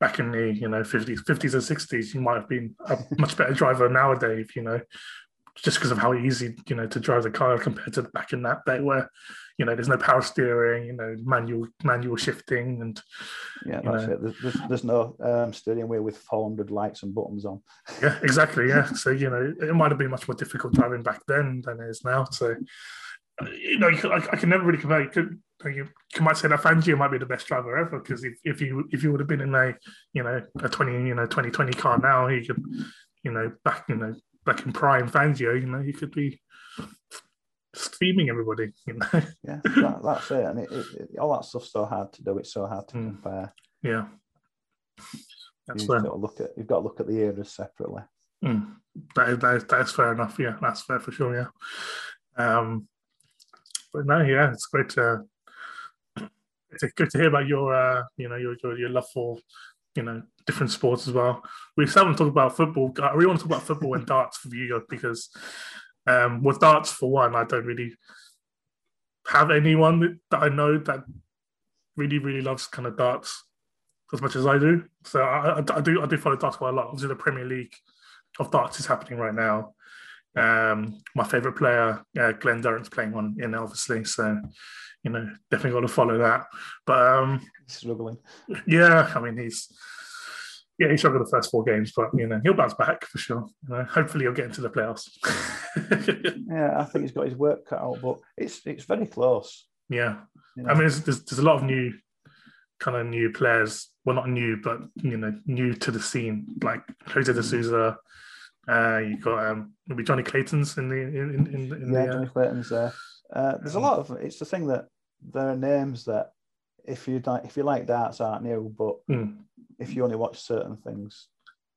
Back in the you know fifties, fifties and sixties, you might have been a much better driver nowadays, you know, just because of how easy you know to drive the car compared to back in that day where you know there's no power steering, you know, manual manual shifting, and yeah, that's know. it. There's, there's no um, steering wheel with four hundred lights and buttons on. Yeah, exactly. Yeah, so you know it might have been much more difficult driving back then than it is now. So you know, you could, I, I can never really compare. You could, You might say that Fangio might be the best driver ever because if, if you if you would have been in a you know a twenty you know twenty twenty car now, he could you know back you know back in prime Fangio, you know he could be steaming everybody, you know. Yeah, that, that's it, and it, it, it, all that stuff's so hard to do. It's so hard to mm. compare. Yeah, that's you've fair. Got to look at you've got to look at the eras separately. Mm. That, that that's fair enough. Yeah, that's fair for sure. Yeah, um, but no, yeah, it's great to. It's good to hear about your, uh, you know, your, your your love for, you know, different sports as well. We still haven't talked about football. I really want to talk about football and darts for you because, um, with darts for one, I don't really have anyone that I know that really really loves kind of darts. as much as I do. So I, I do I do follow darts quite a lot. Obviously, the Premier League of darts is happening right now. Um, my favourite player, uh, Glenn Durrant's playing one in, obviously. So, you know, definitely got to follow that. But um, struggling. Yeah, I mean, he's yeah he struggled the first four games, but you know he'll bounce back for sure. You know, hopefully, he'll get into the playoffs. Yeah, I think he's got his work cut out, but it's it's very close. Yeah, you know? I mean, there's, there's there's a lot of new kind of new players. Well, not new, but you know, new to the scene, like Jose de Souza. Uh, you've got um, maybe Johnny Clayton's in the in in, in yeah, the, uh... Johnny Clayton's there. Uh, there's a lot of it's the thing that there are names that if you like if you like darts aren't new, but mm. if you only watch certain things,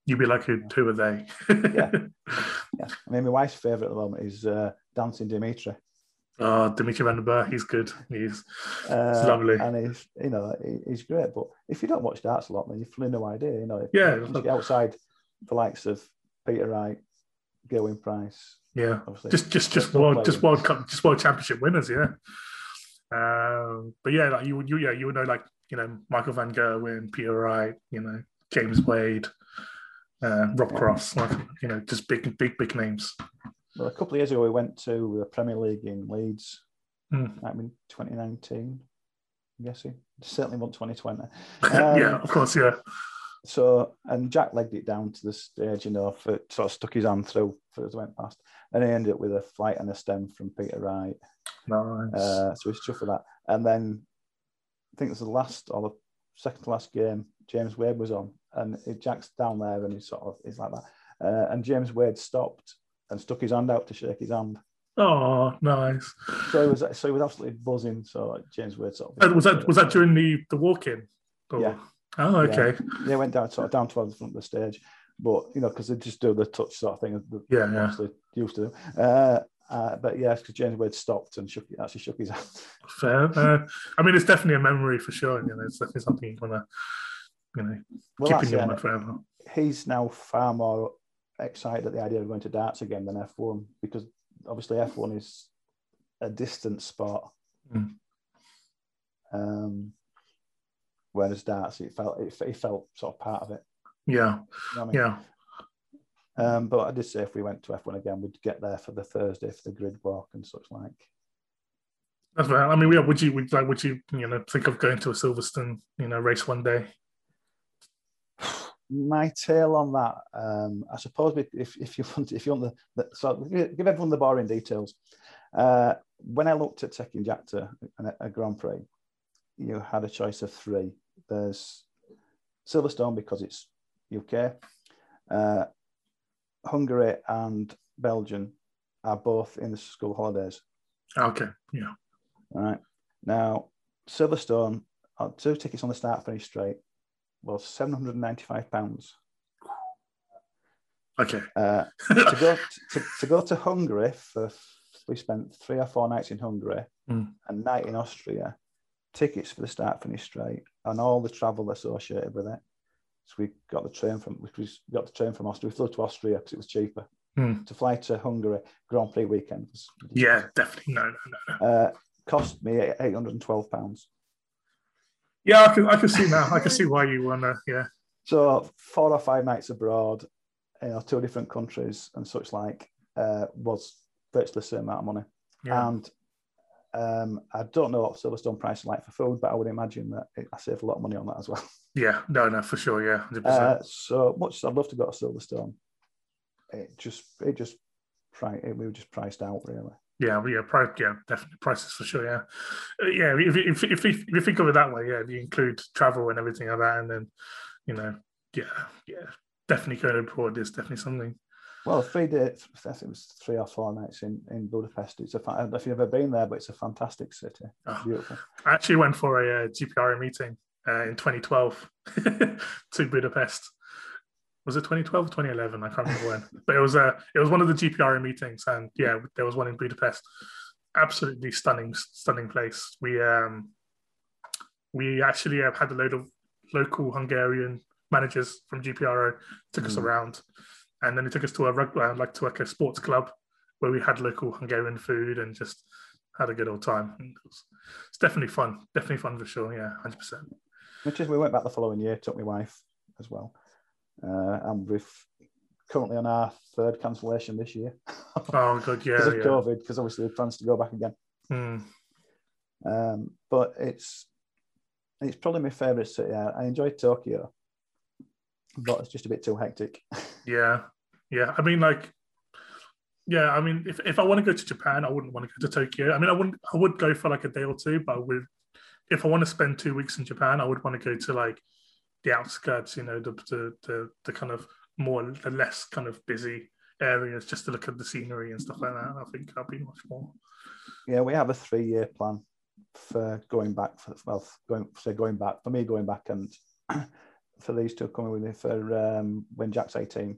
you'd be like, who, who are they? yeah, yeah. I mean, my wife's favourite at the moment is uh, Dancing Dimitri. Oh, Dimitri Van den Bergh, he's good. He's, uh, he's lovely, and he's you know he's great. But if you don't watch darts a lot, then you've really no idea. You know, yeah, you get outside the likes of Peter Wright, Gerwyn Price. Yeah, just just just world just World Cup just World Championship winners. Yeah, um, but yeah, like you you yeah you would know like you know Michael Van Gerwen, Peter Wright, you know James Wade, uh, Rob yeah. Cross, like you know just big big big names. Well, a couple of years ago, we went to the Premier League in Leeds. Mm. I mean, twenty nineteen, I'm guessing. Certainly not twenty twenty. Um, yeah, of course, yeah. So, and Jack legged it down to the stage, you know, for, sort of stuck his hand through as it went past. And he ended up with a flight and a stem from Peter Wright. Nice. Uh, so he's chuffed for that. And then I think it was the last or the second to last game, James Wade was on. And it, Jack's down there and he's sort of, he's like that. Uh, and James Wade stopped and stuck his hand out to shake his hand. Oh, nice! So he was, so he was absolutely buzzing. So James Wade sort of. Was that was that during the, the walk-in? Or... Yeah. Oh, okay. Yeah. They went down sort of down towards the front of the stage, but you know because they just do the touch sort of thing. Yeah, they're yeah. Used to. Uh, uh, but yeah, because James Wade stopped and shook, actually shook his hand. Fair. Uh, I mean, it's definitely a memory for sure. You know, it's definitely something you want to, you know, well, keep in your mind forever. He's now far more excited at the idea of going to darts again than F one, because obviously F one is a distance sport, mm. um, whereas darts it felt it, it felt sort of part of it. Yeah, you know what I mean? yeah. Um, but I did say if we went to F one again, we'd get there for the Thursday for the grid walk and such like. That's right. I mean, yeah. Would you would like would you you know think of going to a Silverstone you know race one day? My tale on that, um, I suppose, if if you want, if you want the, the so give everyone the boring details. Uh, when I looked at taking Jack to a, a Grand Prix, you had a choice of three. There's Silverstone because it's U K, uh, Hungary and Belgium are both in the school holidays. Okay, yeah. All right. Now Silverstone, two tickets on the start finish straight. Well, seven hundred and ninety-five pounds. Okay. Uh, to go to, to go to Hungary for we spent three or four nights in Hungary, mm. a night in Austria, tickets for the start finish straight, and all the travel associated with it. So we got the train from we got the train from Austria. We flew to Austria because it was cheaper. Mm. To fly to Hungary Grand Prix weekend. Yeah, definitely. No, no, no. Uh, cost me eight hundred and twelve pounds. Yeah, I can I can see now. I can see why you wanna, yeah. So four or five nights abroad, you know, two different countries and such like, uh, was virtually the same amount of money. Yeah. And um, I don't know what Silverstone price is like for food, but I would imagine that it, I saved a lot of money on that as well. Yeah, no, no, for sure, yeah. one hundred percent. Uh, so much as I'd love to go to Silverstone, it just it just it, we were just priced out really. Yeah, yeah, price, yeah, definitely prices for sure. Yeah, yeah. If if if, if you think of it that way, yeah, you include travel and everything like that, and then you know, yeah, yeah, definitely going abroad is definitely something. Well, three days, I think it was three or four nights in, in Budapest. It's a I don't know if you've ever been there, but it's a fantastic city. It's beautiful. I actually went for a uh, G P R O meeting uh, in twenty twelve to Budapest. Was it twenty twelve or twenty eleven? I can't remember when. But it was a, uh, it was one of the G P R O meetings, and yeah, there was one in Budapest. Absolutely stunning, stunning place. We um, we actually uh, had a load of local Hungarian managers from G P R O took mm. us around, and then they took us to a rug, uh, like to like a sports club where we had local Hungarian food and just had a good old time. It was, it's definitely fun, definitely fun for sure. Yeah, one hundred percent. which is, we went back the following year, took my wife as well. Uh, and we've currently on our third cancellation this year. Oh, good, yeah. Because of yeah. COVID, because obviously we plans to go back again. Mm. Um, but it's it's probably my favourite city. I, I enjoy Tokyo, but it's just a bit too hectic. Yeah, yeah. I mean, like, yeah, I mean, if, if I want to go to Japan, I wouldn't want to go to Tokyo. I mean, I wouldn't. I would go for like a day or two, but I would, if I want to spend two weeks in Japan, I would want to go to like the outskirts, you know, the the the, the kind of more the less kind of busy areas, just to look at the scenery and stuff like that. I think that'd be much more. Yeah, we have a three-year plan for going back. For, well, going say going back for me, going back, and for these two coming with me for um, when Jack's eighteen.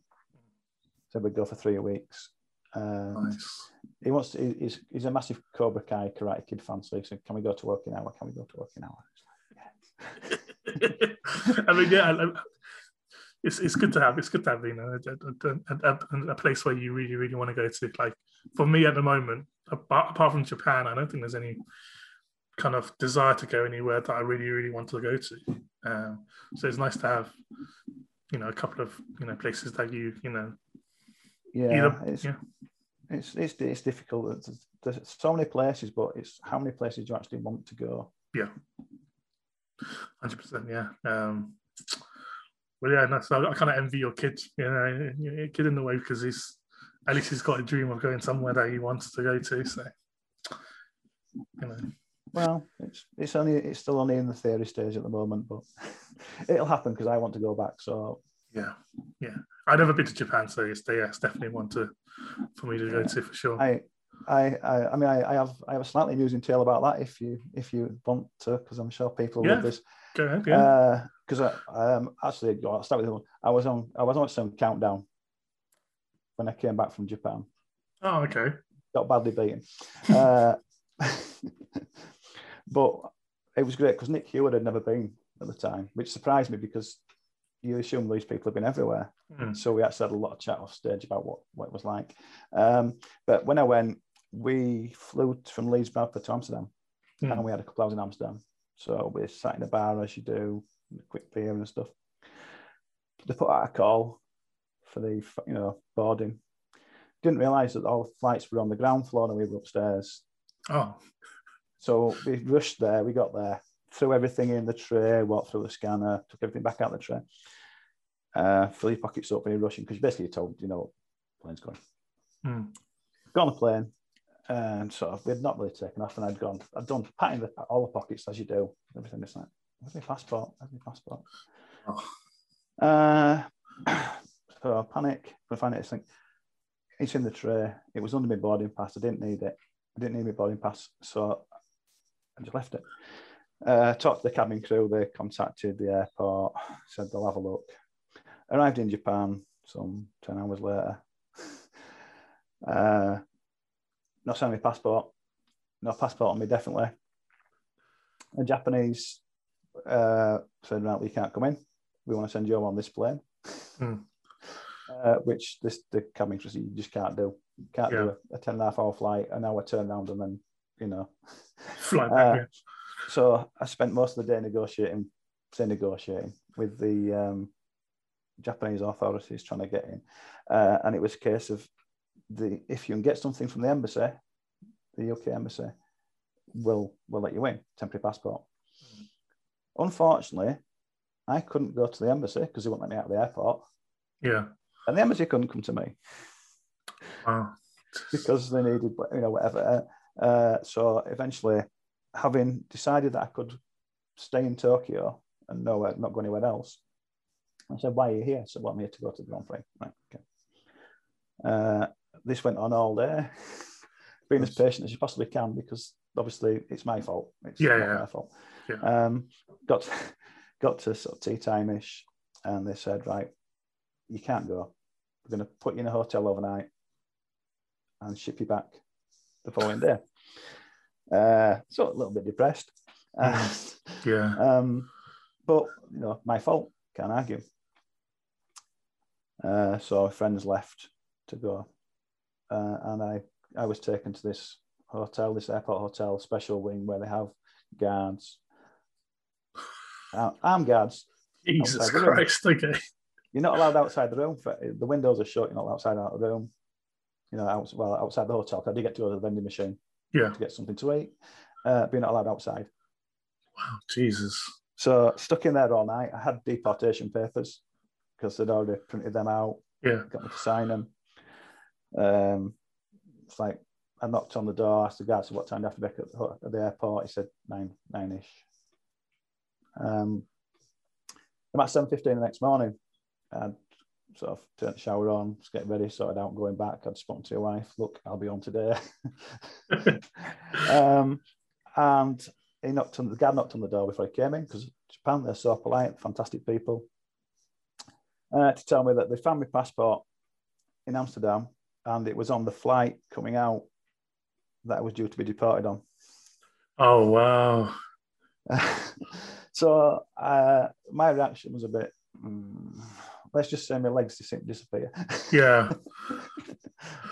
So we go for three weeks. And nice. He wants. To, he's he's a massive Cobra Kai Karate Kid fan. So he said, "Can we go to work in hour? Can we go to work in hour?" Yes. I mean, yeah. I, I, It's it's good to have it's good to have you know a, a, a, a place where you really really want to go to. Like for me at the moment, apart, apart from Japan, I don't think there's any kind of desire to go anywhere that I really really want to go to. Um, so it's nice to have you know a couple of you know places that you you know. Yeah, either, it's, yeah. it's it's it's difficult. There's, there's so many places, but it's how many places you actually want to go. Yeah, one hundred percent. Yeah. Um, Well, yeah, no, so I kind of envy your kid, you know, your kid in the way, because he's at least he's got a dream of going somewhere that he wants to go to. So, you know, well, it's it's only it's still only in the theory stage at the moment, but it'll happen because I want to go back. So, yeah, yeah, I've never been to Japan, so it's, yeah, it's definitely one to for me to yeah. go to for sure. I, I, I, I mean, I, I have I have a slightly amusing tale about that if you if you want to, because I'm sure people yeah. love this. Go ahead, yeah. Uh, Because I um, actually, I'll start with the one. I was on, I was on some countdown when I came back from Japan. Oh, okay. Got badly beaten, uh, but it was great because Nick Heward had never been at the time, which surprised me because you assume these people have been everywhere. Mm. So we actually had a lot of chat off stage about what, what it was like. Um, but when I went, we flew from Leeds Bradford to Amsterdam, mm. and we had a couple hours in Amsterdam. So we sat in a bar as you do. Quick beer and stuff. They put out a call for the you know boarding. Didn't realise that all the flights were on the ground floor and we were upstairs. Oh, so we rushed there. We got there, threw everything in the tray, walked through the scanner, took everything back out of the tray, uh, fill your pockets up, and you're rushing because you basically told you know the plane's going. Mm. Got on the plane. And sort of, we had not really taken off, and I'd gone, I'd done patting the, all the pockets as you do, everything is like. Where's my passport? Where's my passport? Oh. Uh, so I panic. I find it. Think it's in the tray. It was under my boarding pass. I didn't need it. I didn't need my boarding pass, so I just left it. Uh, talked to the cabin crew. They contacted the airport. Said they'll have a look. Arrived in Japan some ten hours later. Uh, not sending my passport. No passport on me, definitely. A Japanese. Uh, said, right, we can't come in. We want to send you on this plane, mm. uh, which this the cabin crew you just can't do. Can't yeah. do a, a ten and a half hour flight, an hour turnaround, and then you know. Fly back. Uh, so I spent most of the day negotiating, say negotiating with the um, Japanese authorities trying to get in, uh, and it was a case of the if you can get something from the embassy, the U K embassy, will will let you in temporary passport. Unfortunately, I couldn't go to the embassy because they wouldn't let me out of the airport. Yeah. And the embassy couldn't come to me. Wow. Because they needed, you know, whatever. Uh, so eventually, having decided that I could stay in Tokyo and nowhere, not go anywhere else, I said, why are you here? I said, well, I'm here to go to the Grand Prix. Right, okay. Uh, this went on all day. Being as patient as you possibly can because obviously it's my fault. It's yeah, not yeah. my fault. Yeah. Um, got to, got to sort of tea time ish, and they said, right, you can't go. We're going to put you in a hotel overnight and ship you back the following day. Uh, so a little bit depressed. Uh, yeah. Um, but you know, my fault. Can't argue. Uh, so friends left to go, uh, and I I was taken to this hotel, this airport hotel special wing where they have guards. uh, arm guards. Jesus Christ, okay. You're not allowed outside the room. For, the windows are shut. You're not allowed outside out of the room. You know, out, well, outside the hotel. I did get to go to the vending machine. Yeah. To get something to eat. Uh, but you're not allowed outside. Wow, Jesus. So stuck in there all night. I had deportation papers because they'd already printed them out. Yeah. Got me to sign them. Um, it's like I knocked on the door. Asked the guard, "So what time do I have to be at, at the airport?" He said nine, nine ish. Um, I'm at seven fifteen the next morning. I'd sort of turned the shower on, just get ready, sorted out going back. I'd spoken to your wife, look, I'll be on today. um, and he knocked on, the guard knocked on the door before he came in, because Japan, they're so polite, fantastic people. Uh, to tell me that they found my passport in Amsterdam and it was on the flight coming out that I was due to be deported on. Oh, wow. so uh, my reaction was a bit... Mm, let's just say my legs just disappear. Yeah.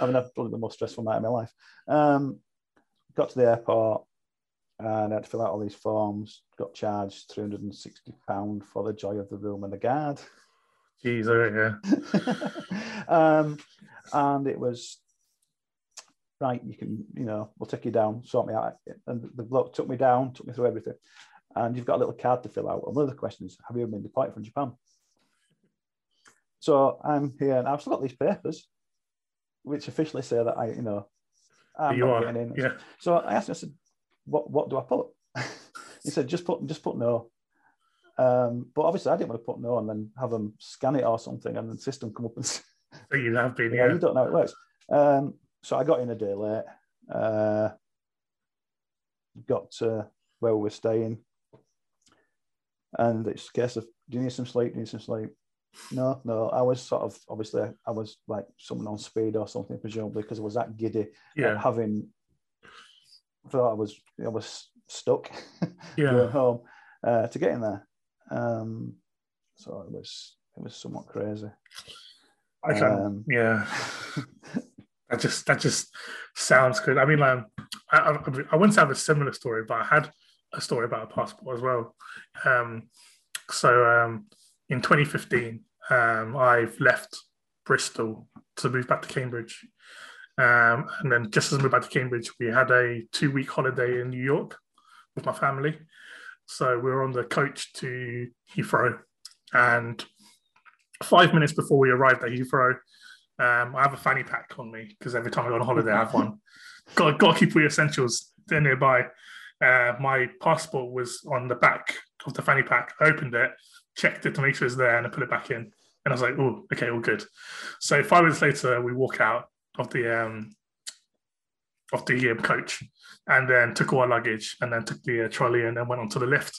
I mean, that's probably the most stressful night of my life. Um, got to the airport and I had to fill out all these forms, got charged three hundred and sixty pounds for the joy of the room and the guard. Jeez, all right, yeah. um, and it was, right, you can, you know, we'll take you down, sort me out. And the bloke took me down, took me through everything. And you've got a little card to fill out. And one of the questions, have you ever been deported from Japan? So I'm here, and I've still got these papers, which officially say that I, you know, I'm you not are, getting in. Yeah. So I asked him, I said, "What, what do I put?" He said, "Just put, just put no." Um, but obviously, I didn't want to put no and then have them scan it or something, and the system come up and. So you have been, yeah. You don't know how it works. Um, so I got in a day late. Uh, got to where we were staying, and it's a case of, "Do you need some sleep? Do you need some sleep?" No, no, I was sort of, obviously, I was like someone on speed or something, presumably, because I was that giddy. Yeah. Having, I thought I was, I was stuck. Yeah. Going home uh, to get in there. Um, so it was, it was somewhat crazy. I can't, um, yeah. that just, that just sounds good. I mean, um, I, I, I wouldn't say I have a similar story, but I had a story about a passport as well. Um, so, um, in twenty fifteen, um, I've left Bristol to move back to Cambridge. Um, and then just as I moved back to Cambridge, we had a two-week holiday in New York with my family. So we were on the coach to Heathrow. And five minutes before we arrived at Heathrow, um, I have a fanny pack on me because every time I go on holiday, I have one. Got, got to keep all your essentials there nearby. Uh, my passport was on the back of the fanny pack. I opened it, checked it to make sure it's there, and I put it back in. And I was like, oh, okay, all good. So five minutes later, we walk out of the um, of the um, coach and then took all our luggage and then took the uh, trolley and then went onto the lift.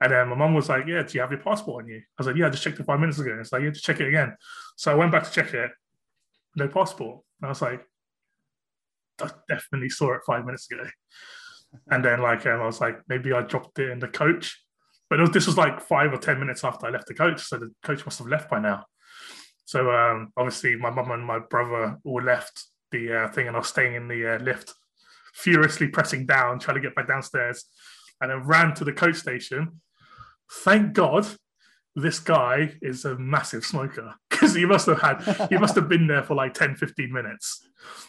And then my mum was like, yeah, do you have your passport on you? I was like, yeah, I just checked it five minutes ago. And it's like, you have to check it again. So I went back to check it, no passport. And I was like, I definitely saw it five minutes ago. And then like um, I was like, maybe I dropped it in the coach. But it was, this was like five or ten minutes after I left the coach, so the coach must have left by now. So um, obviously my mum and my brother all left the uh, thing, and I was staying in the uh, lift, furiously pressing down, trying to get back downstairs, and then ran to the coach station. Thank God this guy is a massive smoker, because he must have had, he must have been there for like ten, fifteen minutes.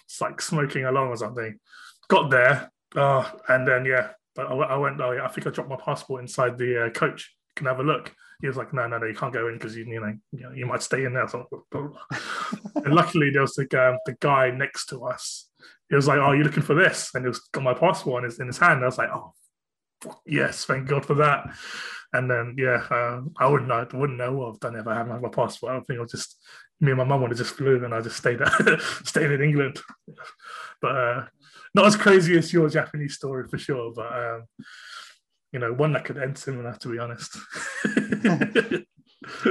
It's like smoking along or something. Got there, uh, and then, yeah, But I went, oh, yeah, I think I dropped my passport inside the uh, coach. Can I have a look? He was like, no, no, no, you can't go in because you, you know, you know, you might stay in there. So, and luckily, there was the, um, the guy next to us. He was like, oh, you're looking for this? And he was got my passport in his, in his hand. I was like, oh, yes, thank God for that. And then, yeah, uh, I wouldn't know, I wouldn't know what I've done if I hadn't had my passport. I don't think I'll just, me and my mum would have just flew, and I just stayed at, stayed in England. But uh, not as crazy as your Japanese story for sure, but um, you know, one that could end similar, to be honest.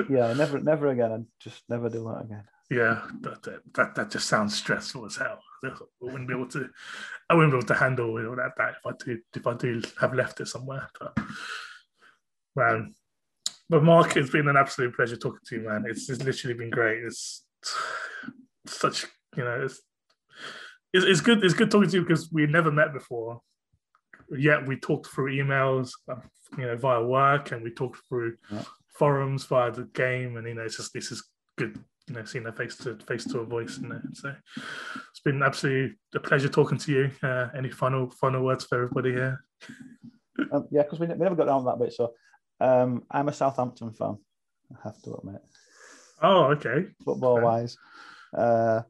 Yeah, never, never again. I'd just never do that again. Yeah, that, that that just sounds stressful as hell. I wouldn't be able to, I wouldn't be able to handle all that, that if I do, if I do have left it somewhere. But man, but Mark, it's been an absolute pleasure talking to you, man. It's, it's literally been great. It's, it's such, you know, it's. It's good. It's good talking to you because we never met before, yeah, we talked through emails, you know, via work, and we talked through yeah. forums via the game, and you know, it's just this is good, you know, seeing a face to face to a voice, you know. So it's been absolutely a pleasure talking to you. Uh, any final final words for everybody here? um, yeah, because we, we never got down to that bit. So um, I'm a Southampton fan, I have to admit. Oh, okay. Football wise, uh,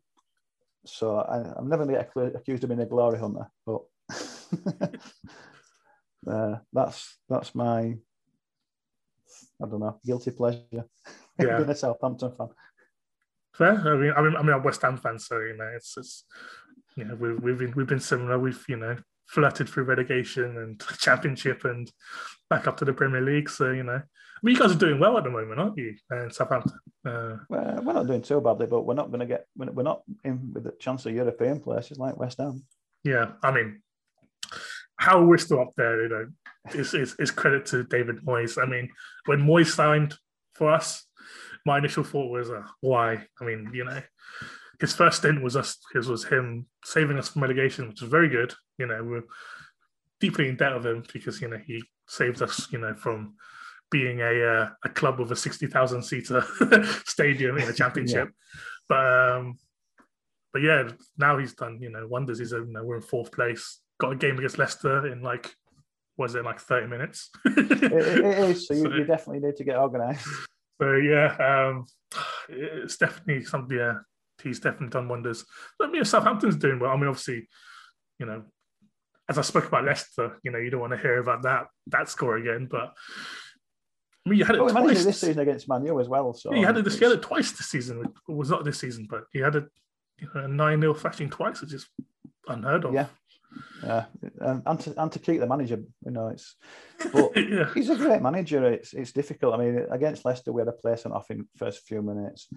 so I, I'm never going to get accused of being a glory hunter, but uh, that's that's my, I don't know, guilty pleasure. Yeah. Being a Southampton fan. Fair. I mean, I mean, I mean, I'm West Ham fan, so you know, it's it's you know, we've we've been we've been similar. We've you know flirted through relegation and championship and back up to the Premier League. So you know, I mean, you guys are doing well at the moment, aren't you? In Southampton. Uh, well, we're not doing too badly, but we're not going to get we're not in with the chance of European places like West Ham. Yeah, I mean, how we're still up there, you know, is is, is credit to David Moyes. I mean, when Moyes signed for us, my initial thought was, uh, why? I mean, you know, his first stint was us. His was him saving us from relegation, which was very good. You know, we're deeply in debt of him because you know he saved us, you know, from being a uh, a club with a sixty thousand seater stadium in the championship. yeah. But um, but yeah, now he's done, you know, wonders. He's, you know, we're in fourth place. Got a game against Leicester in like, was it like thirty minutes? it, it, it is. So you, so you definitely need to get organised. So yeah, um, it's definitely something. Yeah, he's definitely done wonders. But I mean, Southampton's doing well. I mean, obviously, you know, as I spoke about Leicester, you know, you don't want to hear about that that score again. But I mean, you had it well, twice. We managed it this season against Man U as well. So yeah, you had it. This, you had it twice this season. It was not this season, but you had a nine nil thrashing twice, which is unheard of. Yeah. Yeah, um, and to and to keep the manager, you know, it's. But yeah. He's a great manager. It's it's difficult. I mean, against Leicester, we had a play sent off in the first few minutes.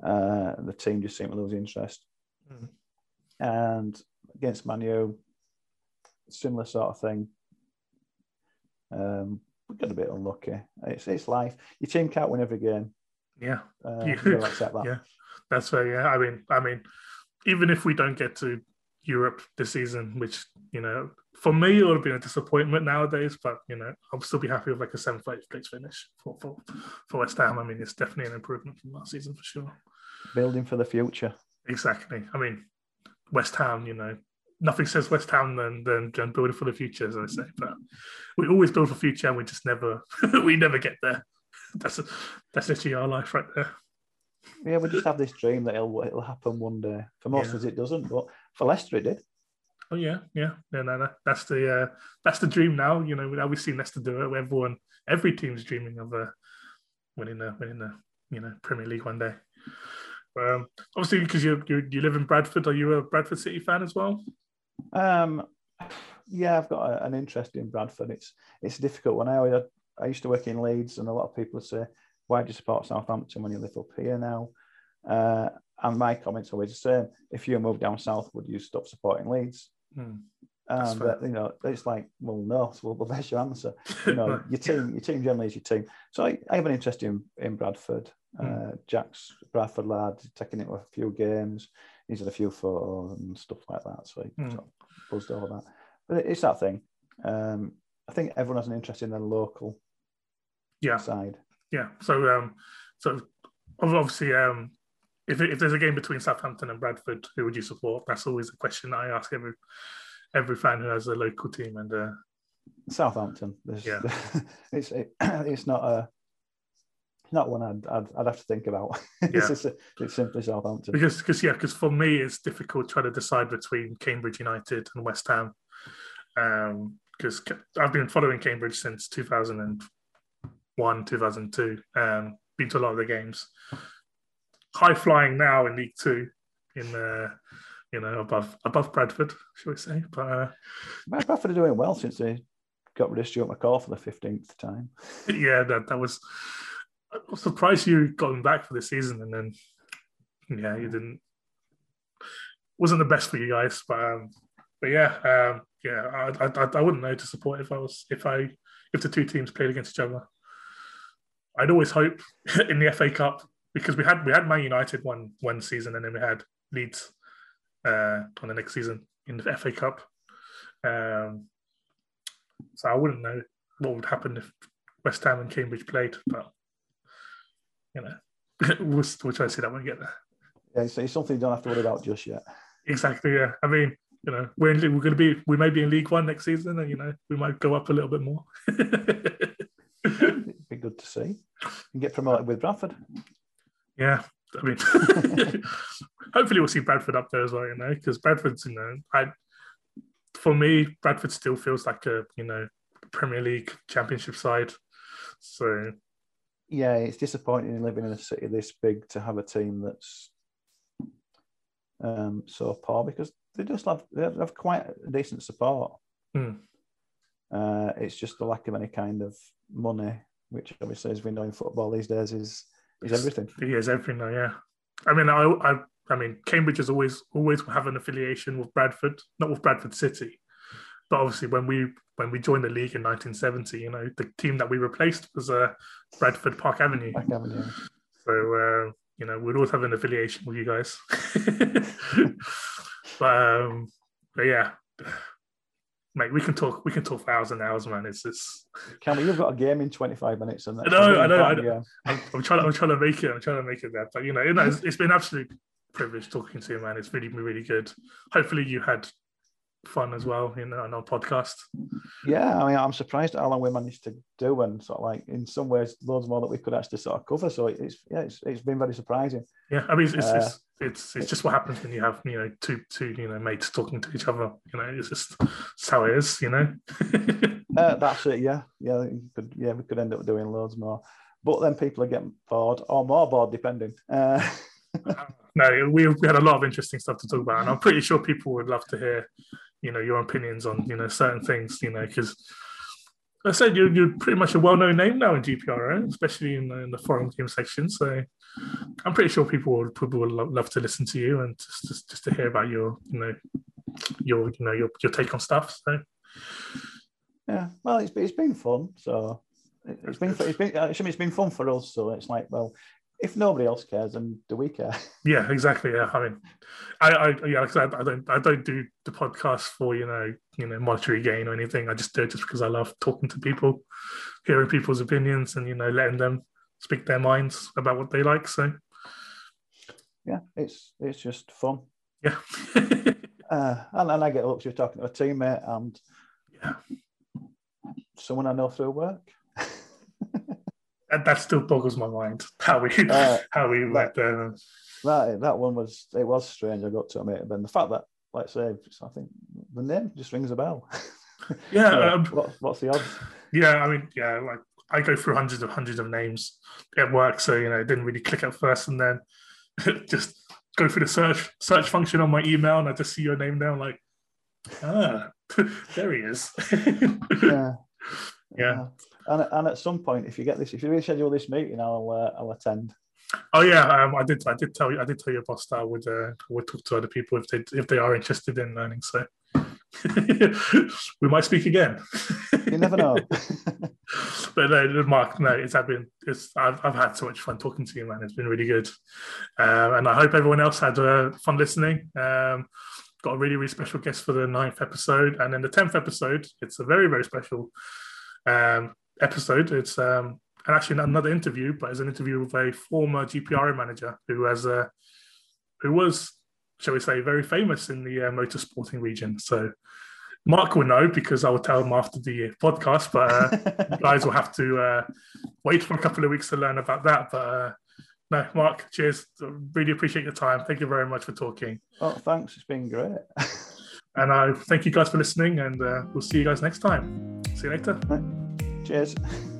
Uh, the team just seemed to lose interest. Mm. And against Man U, similar sort of thing. Um, we got a bit unlucky. It's it's life. Your team can't win every game. Yeah, uh, you gotta accept that. Yeah, that's fair. Yeah, I mean, I mean, even if we don't get to Europe this season, which, you know, for me it would have been a disappointment nowadays, but you know, I'll still be happy with like a seventh, eighth place finish for, for for West Ham. I mean, it's definitely an improvement from last season for sure. Building for the future. Exactly. I mean, West Ham, you know, nothing says West Ham than than, than building for the future, as I say. But we always build for the future, and we just never we never get there. That's a, that's literally our life right there. Yeah, we just have this dream that it'll it'll happen one day. For most of us, yeah. It doesn't, but for Leicester, it did. Oh yeah, yeah, yeah. No, no, that's the uh, that's the dream now. You know, now we've seen Leicester do it. Everyone, every team's dreaming of uh, winning the winning the you know Premier League one day. Um, obviously, because you, you you live in Bradford, are you a Bradford City fan as well? Um, yeah, I've got a, an interest in Bradford. It's it's a difficult one. I I used to work in Leeds, and a lot of people would say, why do you support Southampton when you live up here now? Uh, and my comments always the same. If you move down south, would you stop supporting Leeds? Mm, and uh, you know, it's like, well, no. So, well, there's your answer. You know, your team, your team generally is your team. So I, I have an interest in, in Bradford. Mm. Uh, Jack's Bradford lad, taking it with a few games. He's had a few photos and stuff like that. So he mm. sort of buzzed over that. But it, it's that thing. Um, I think everyone has an interest in their local yeah. side. Yeah, so um, so obviously, um, if if there's a game between Southampton and Bradford, who would you support? That's always a question that I ask every every fan who has a local team. And uh... Southampton, there's, yeah, it's it, it's not a not one I'd I'd, I'd have to think about. Yeah. it's, just a, it's simply Southampton because because yeah, because for me it's difficult trying to decide between Cambridge United and West Ham. Um, because I've been following Cambridge since two thousand and one, two thousand two, um, been to a lot of the games. High flying now in League Two, in uh, you know above above Bradford, shall we say? But uh, Bradford are doing well since they got rid of Stuart McCall for the fifteenth time. Yeah, that that was. I was surprised you got him back for the season, and then yeah, you didn't. Wasn't the best for you guys, but um, but yeah, um, yeah, I, I I wouldn't know to support if I was if I if the two teams played against each other. I'd always hope in the F A Cup, because we had we had Man United one one season, and then we had Leeds uh, on the next season in the F A Cup. Um, So I wouldn't know what would happen if West Ham and Cambridge played, but you know, we'll, we'll try to see that when we get there. Yeah, it's, it's something you don't have to worry about just yet. Exactly. Yeah, I mean, you know, we're in, we're going to be, we may be in League One next season, and you know, we might go up a little bit more. It'd be good to see. You get promoted with Bradford. Yeah, I mean, hopefully we'll see Bradford up there as well. You know, because Bradford's, you know, I, for me, Bradford still feels like a, you know, Premier League Championship side. So yeah, it's disappointing living in a city this big to have a team that's um, so poor, because they just have they have quite a decent support. Mm. Uh, it's just the lack of any kind of money, which obviously, as we know in football these days, is is everything. It is everything now, yeah. I mean, I, I I mean, Cambridge has always always have an affiliation with Bradford, not with Bradford City, but obviously when we when we joined the league in nineteen seventy, you know, the team that we replaced was uh, Bradford Park Avenue. Park Avenue. So uh, you know, we'd always have an affiliation with you guys. but, um, but yeah. Mate, we can talk. We can talk for hours and hours, man. It's this. Cameron, you've got a game in twenty-five minutes, and that's no, really I know, I know. I'm, I'm trying. I'm trying to make it. I'm trying to make it there. But you know, it's, it's been an absolute privilege talking to you, man. It's really, really good. Hopefully, you had fun as well, you know, on our podcast. Yeah, I mean, I'm surprised at how long we managed to do, and sort of like in some ways, loads more that we could actually sort of cover. So it's yeah, it's it's been very surprising. Yeah, I mean, it's it's uh, it's, it's it's just what happens when you have, you know, two two you know mates talking to each other. You know, it's just it's how it is. You know, uh, that's it. Yeah, yeah, you could, yeah, we could end up doing loads more, but then people are getting bored or more bored, depending. Uh, no, we we had a lot of interesting stuff to talk about, and I'm pretty sure people would love to hear, you know, your opinions on, you know, certain things, you know, because I said you're, you're pretty much a well-known name now in G P R O, especially in, in the foreign game section. So I'm pretty sure people would probably would love, love to listen to you and just, just just to hear about your, you know, your you know your your take on stuff. So yeah, well, it's it's been fun. So it's been it's been it's been fun for us. So it's like, well, if nobody else cares, then do we care? Yeah, exactly. Yeah, I mean, I, I yeah, like I, I don't, I don't do the podcast for you know, you know, monetary gain or anything. I just do it just because I love talking to people, hearing people's opinions, and you know, letting them speak their minds about what they like. So, yeah, it's it's just fun. Yeah, uh, and and I get up to talking to a teammate and yeah, someone I know through work. That still boggles my mind. How we, uh, how we went there. That that one was it was strange. I got to admit, and then the fact that, like I say, I think the name just rings a bell. Yeah. So um, what, what's the odds? Yeah, I mean, yeah, like I go through hundreds of hundreds of names at work, so you know, it didn't really click at first, and then just go through the search search function on my email, and I just see your name there. I'm like, ah, there he is. Yeah. Yeah. And, and at some point, if you get this, if you reschedule this meeting, I'll uh, I'll attend. Oh yeah, um, I did. I did tell you. I did tell your boss that I would uh, would talk to other people if they if they are interested in learning. So we might speak again. You never know. But no, Mark, no, it's been it's I've I've had so much fun talking to you, man. It's been really good, um, and I hope everyone else had uh, fun listening. Um, got a really really special guest for the ninth episode, and then the tenth episode. It's a very very special. Um, episode. It's um, and actually not another interview, but it's an interview with a former G P R O manager who has a, who was, shall we say, very famous in the uh, motorsporting region. So Mark will know because I will tell him after the podcast, but uh, you guys will have to uh, wait for a couple of weeks to learn about that. But uh, no, Mark, cheers. Really appreciate your time. Thank you very much for talking. Oh, thanks. It's been great. And I uh, thank you guys for listening, and uh, we'll see you guys next time. See you later. Right. Cheers.